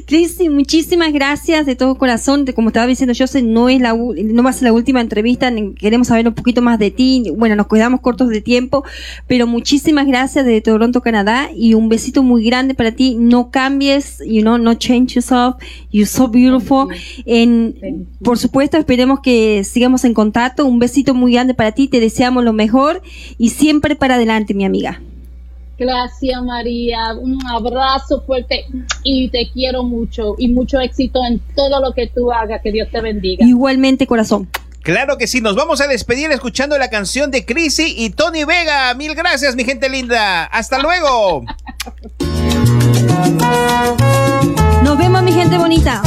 Chrissy, muchísimas gracias de todo corazón. Como estaba diciendo yo, no es la, no va a ser la última entrevista. Queremos saber un poquito más de ti. Bueno, nos quedamos cortos de tiempo, pero muchísimas gracias desde Toronto, Canadá, y un besito muy grande para ti. No cambies, you know, no change yourself. You're so beautiful. En, por supuesto, esperemos que sigamos en contacto. Un besito muy grande para ti. Te deseamos lo mejor y siempre para adelante, mi amiga. Gracias, María, un abrazo fuerte y te quiero mucho, y mucho éxito en todo lo que tú hagas, que Dios te bendiga. Igualmente, corazón. Claro que sí, nos vamos a despedir escuchando la canción de Chrissy y Tony Vega. Mil gracias, mi gente linda, hasta luego. Nos vemos, mi gente bonita.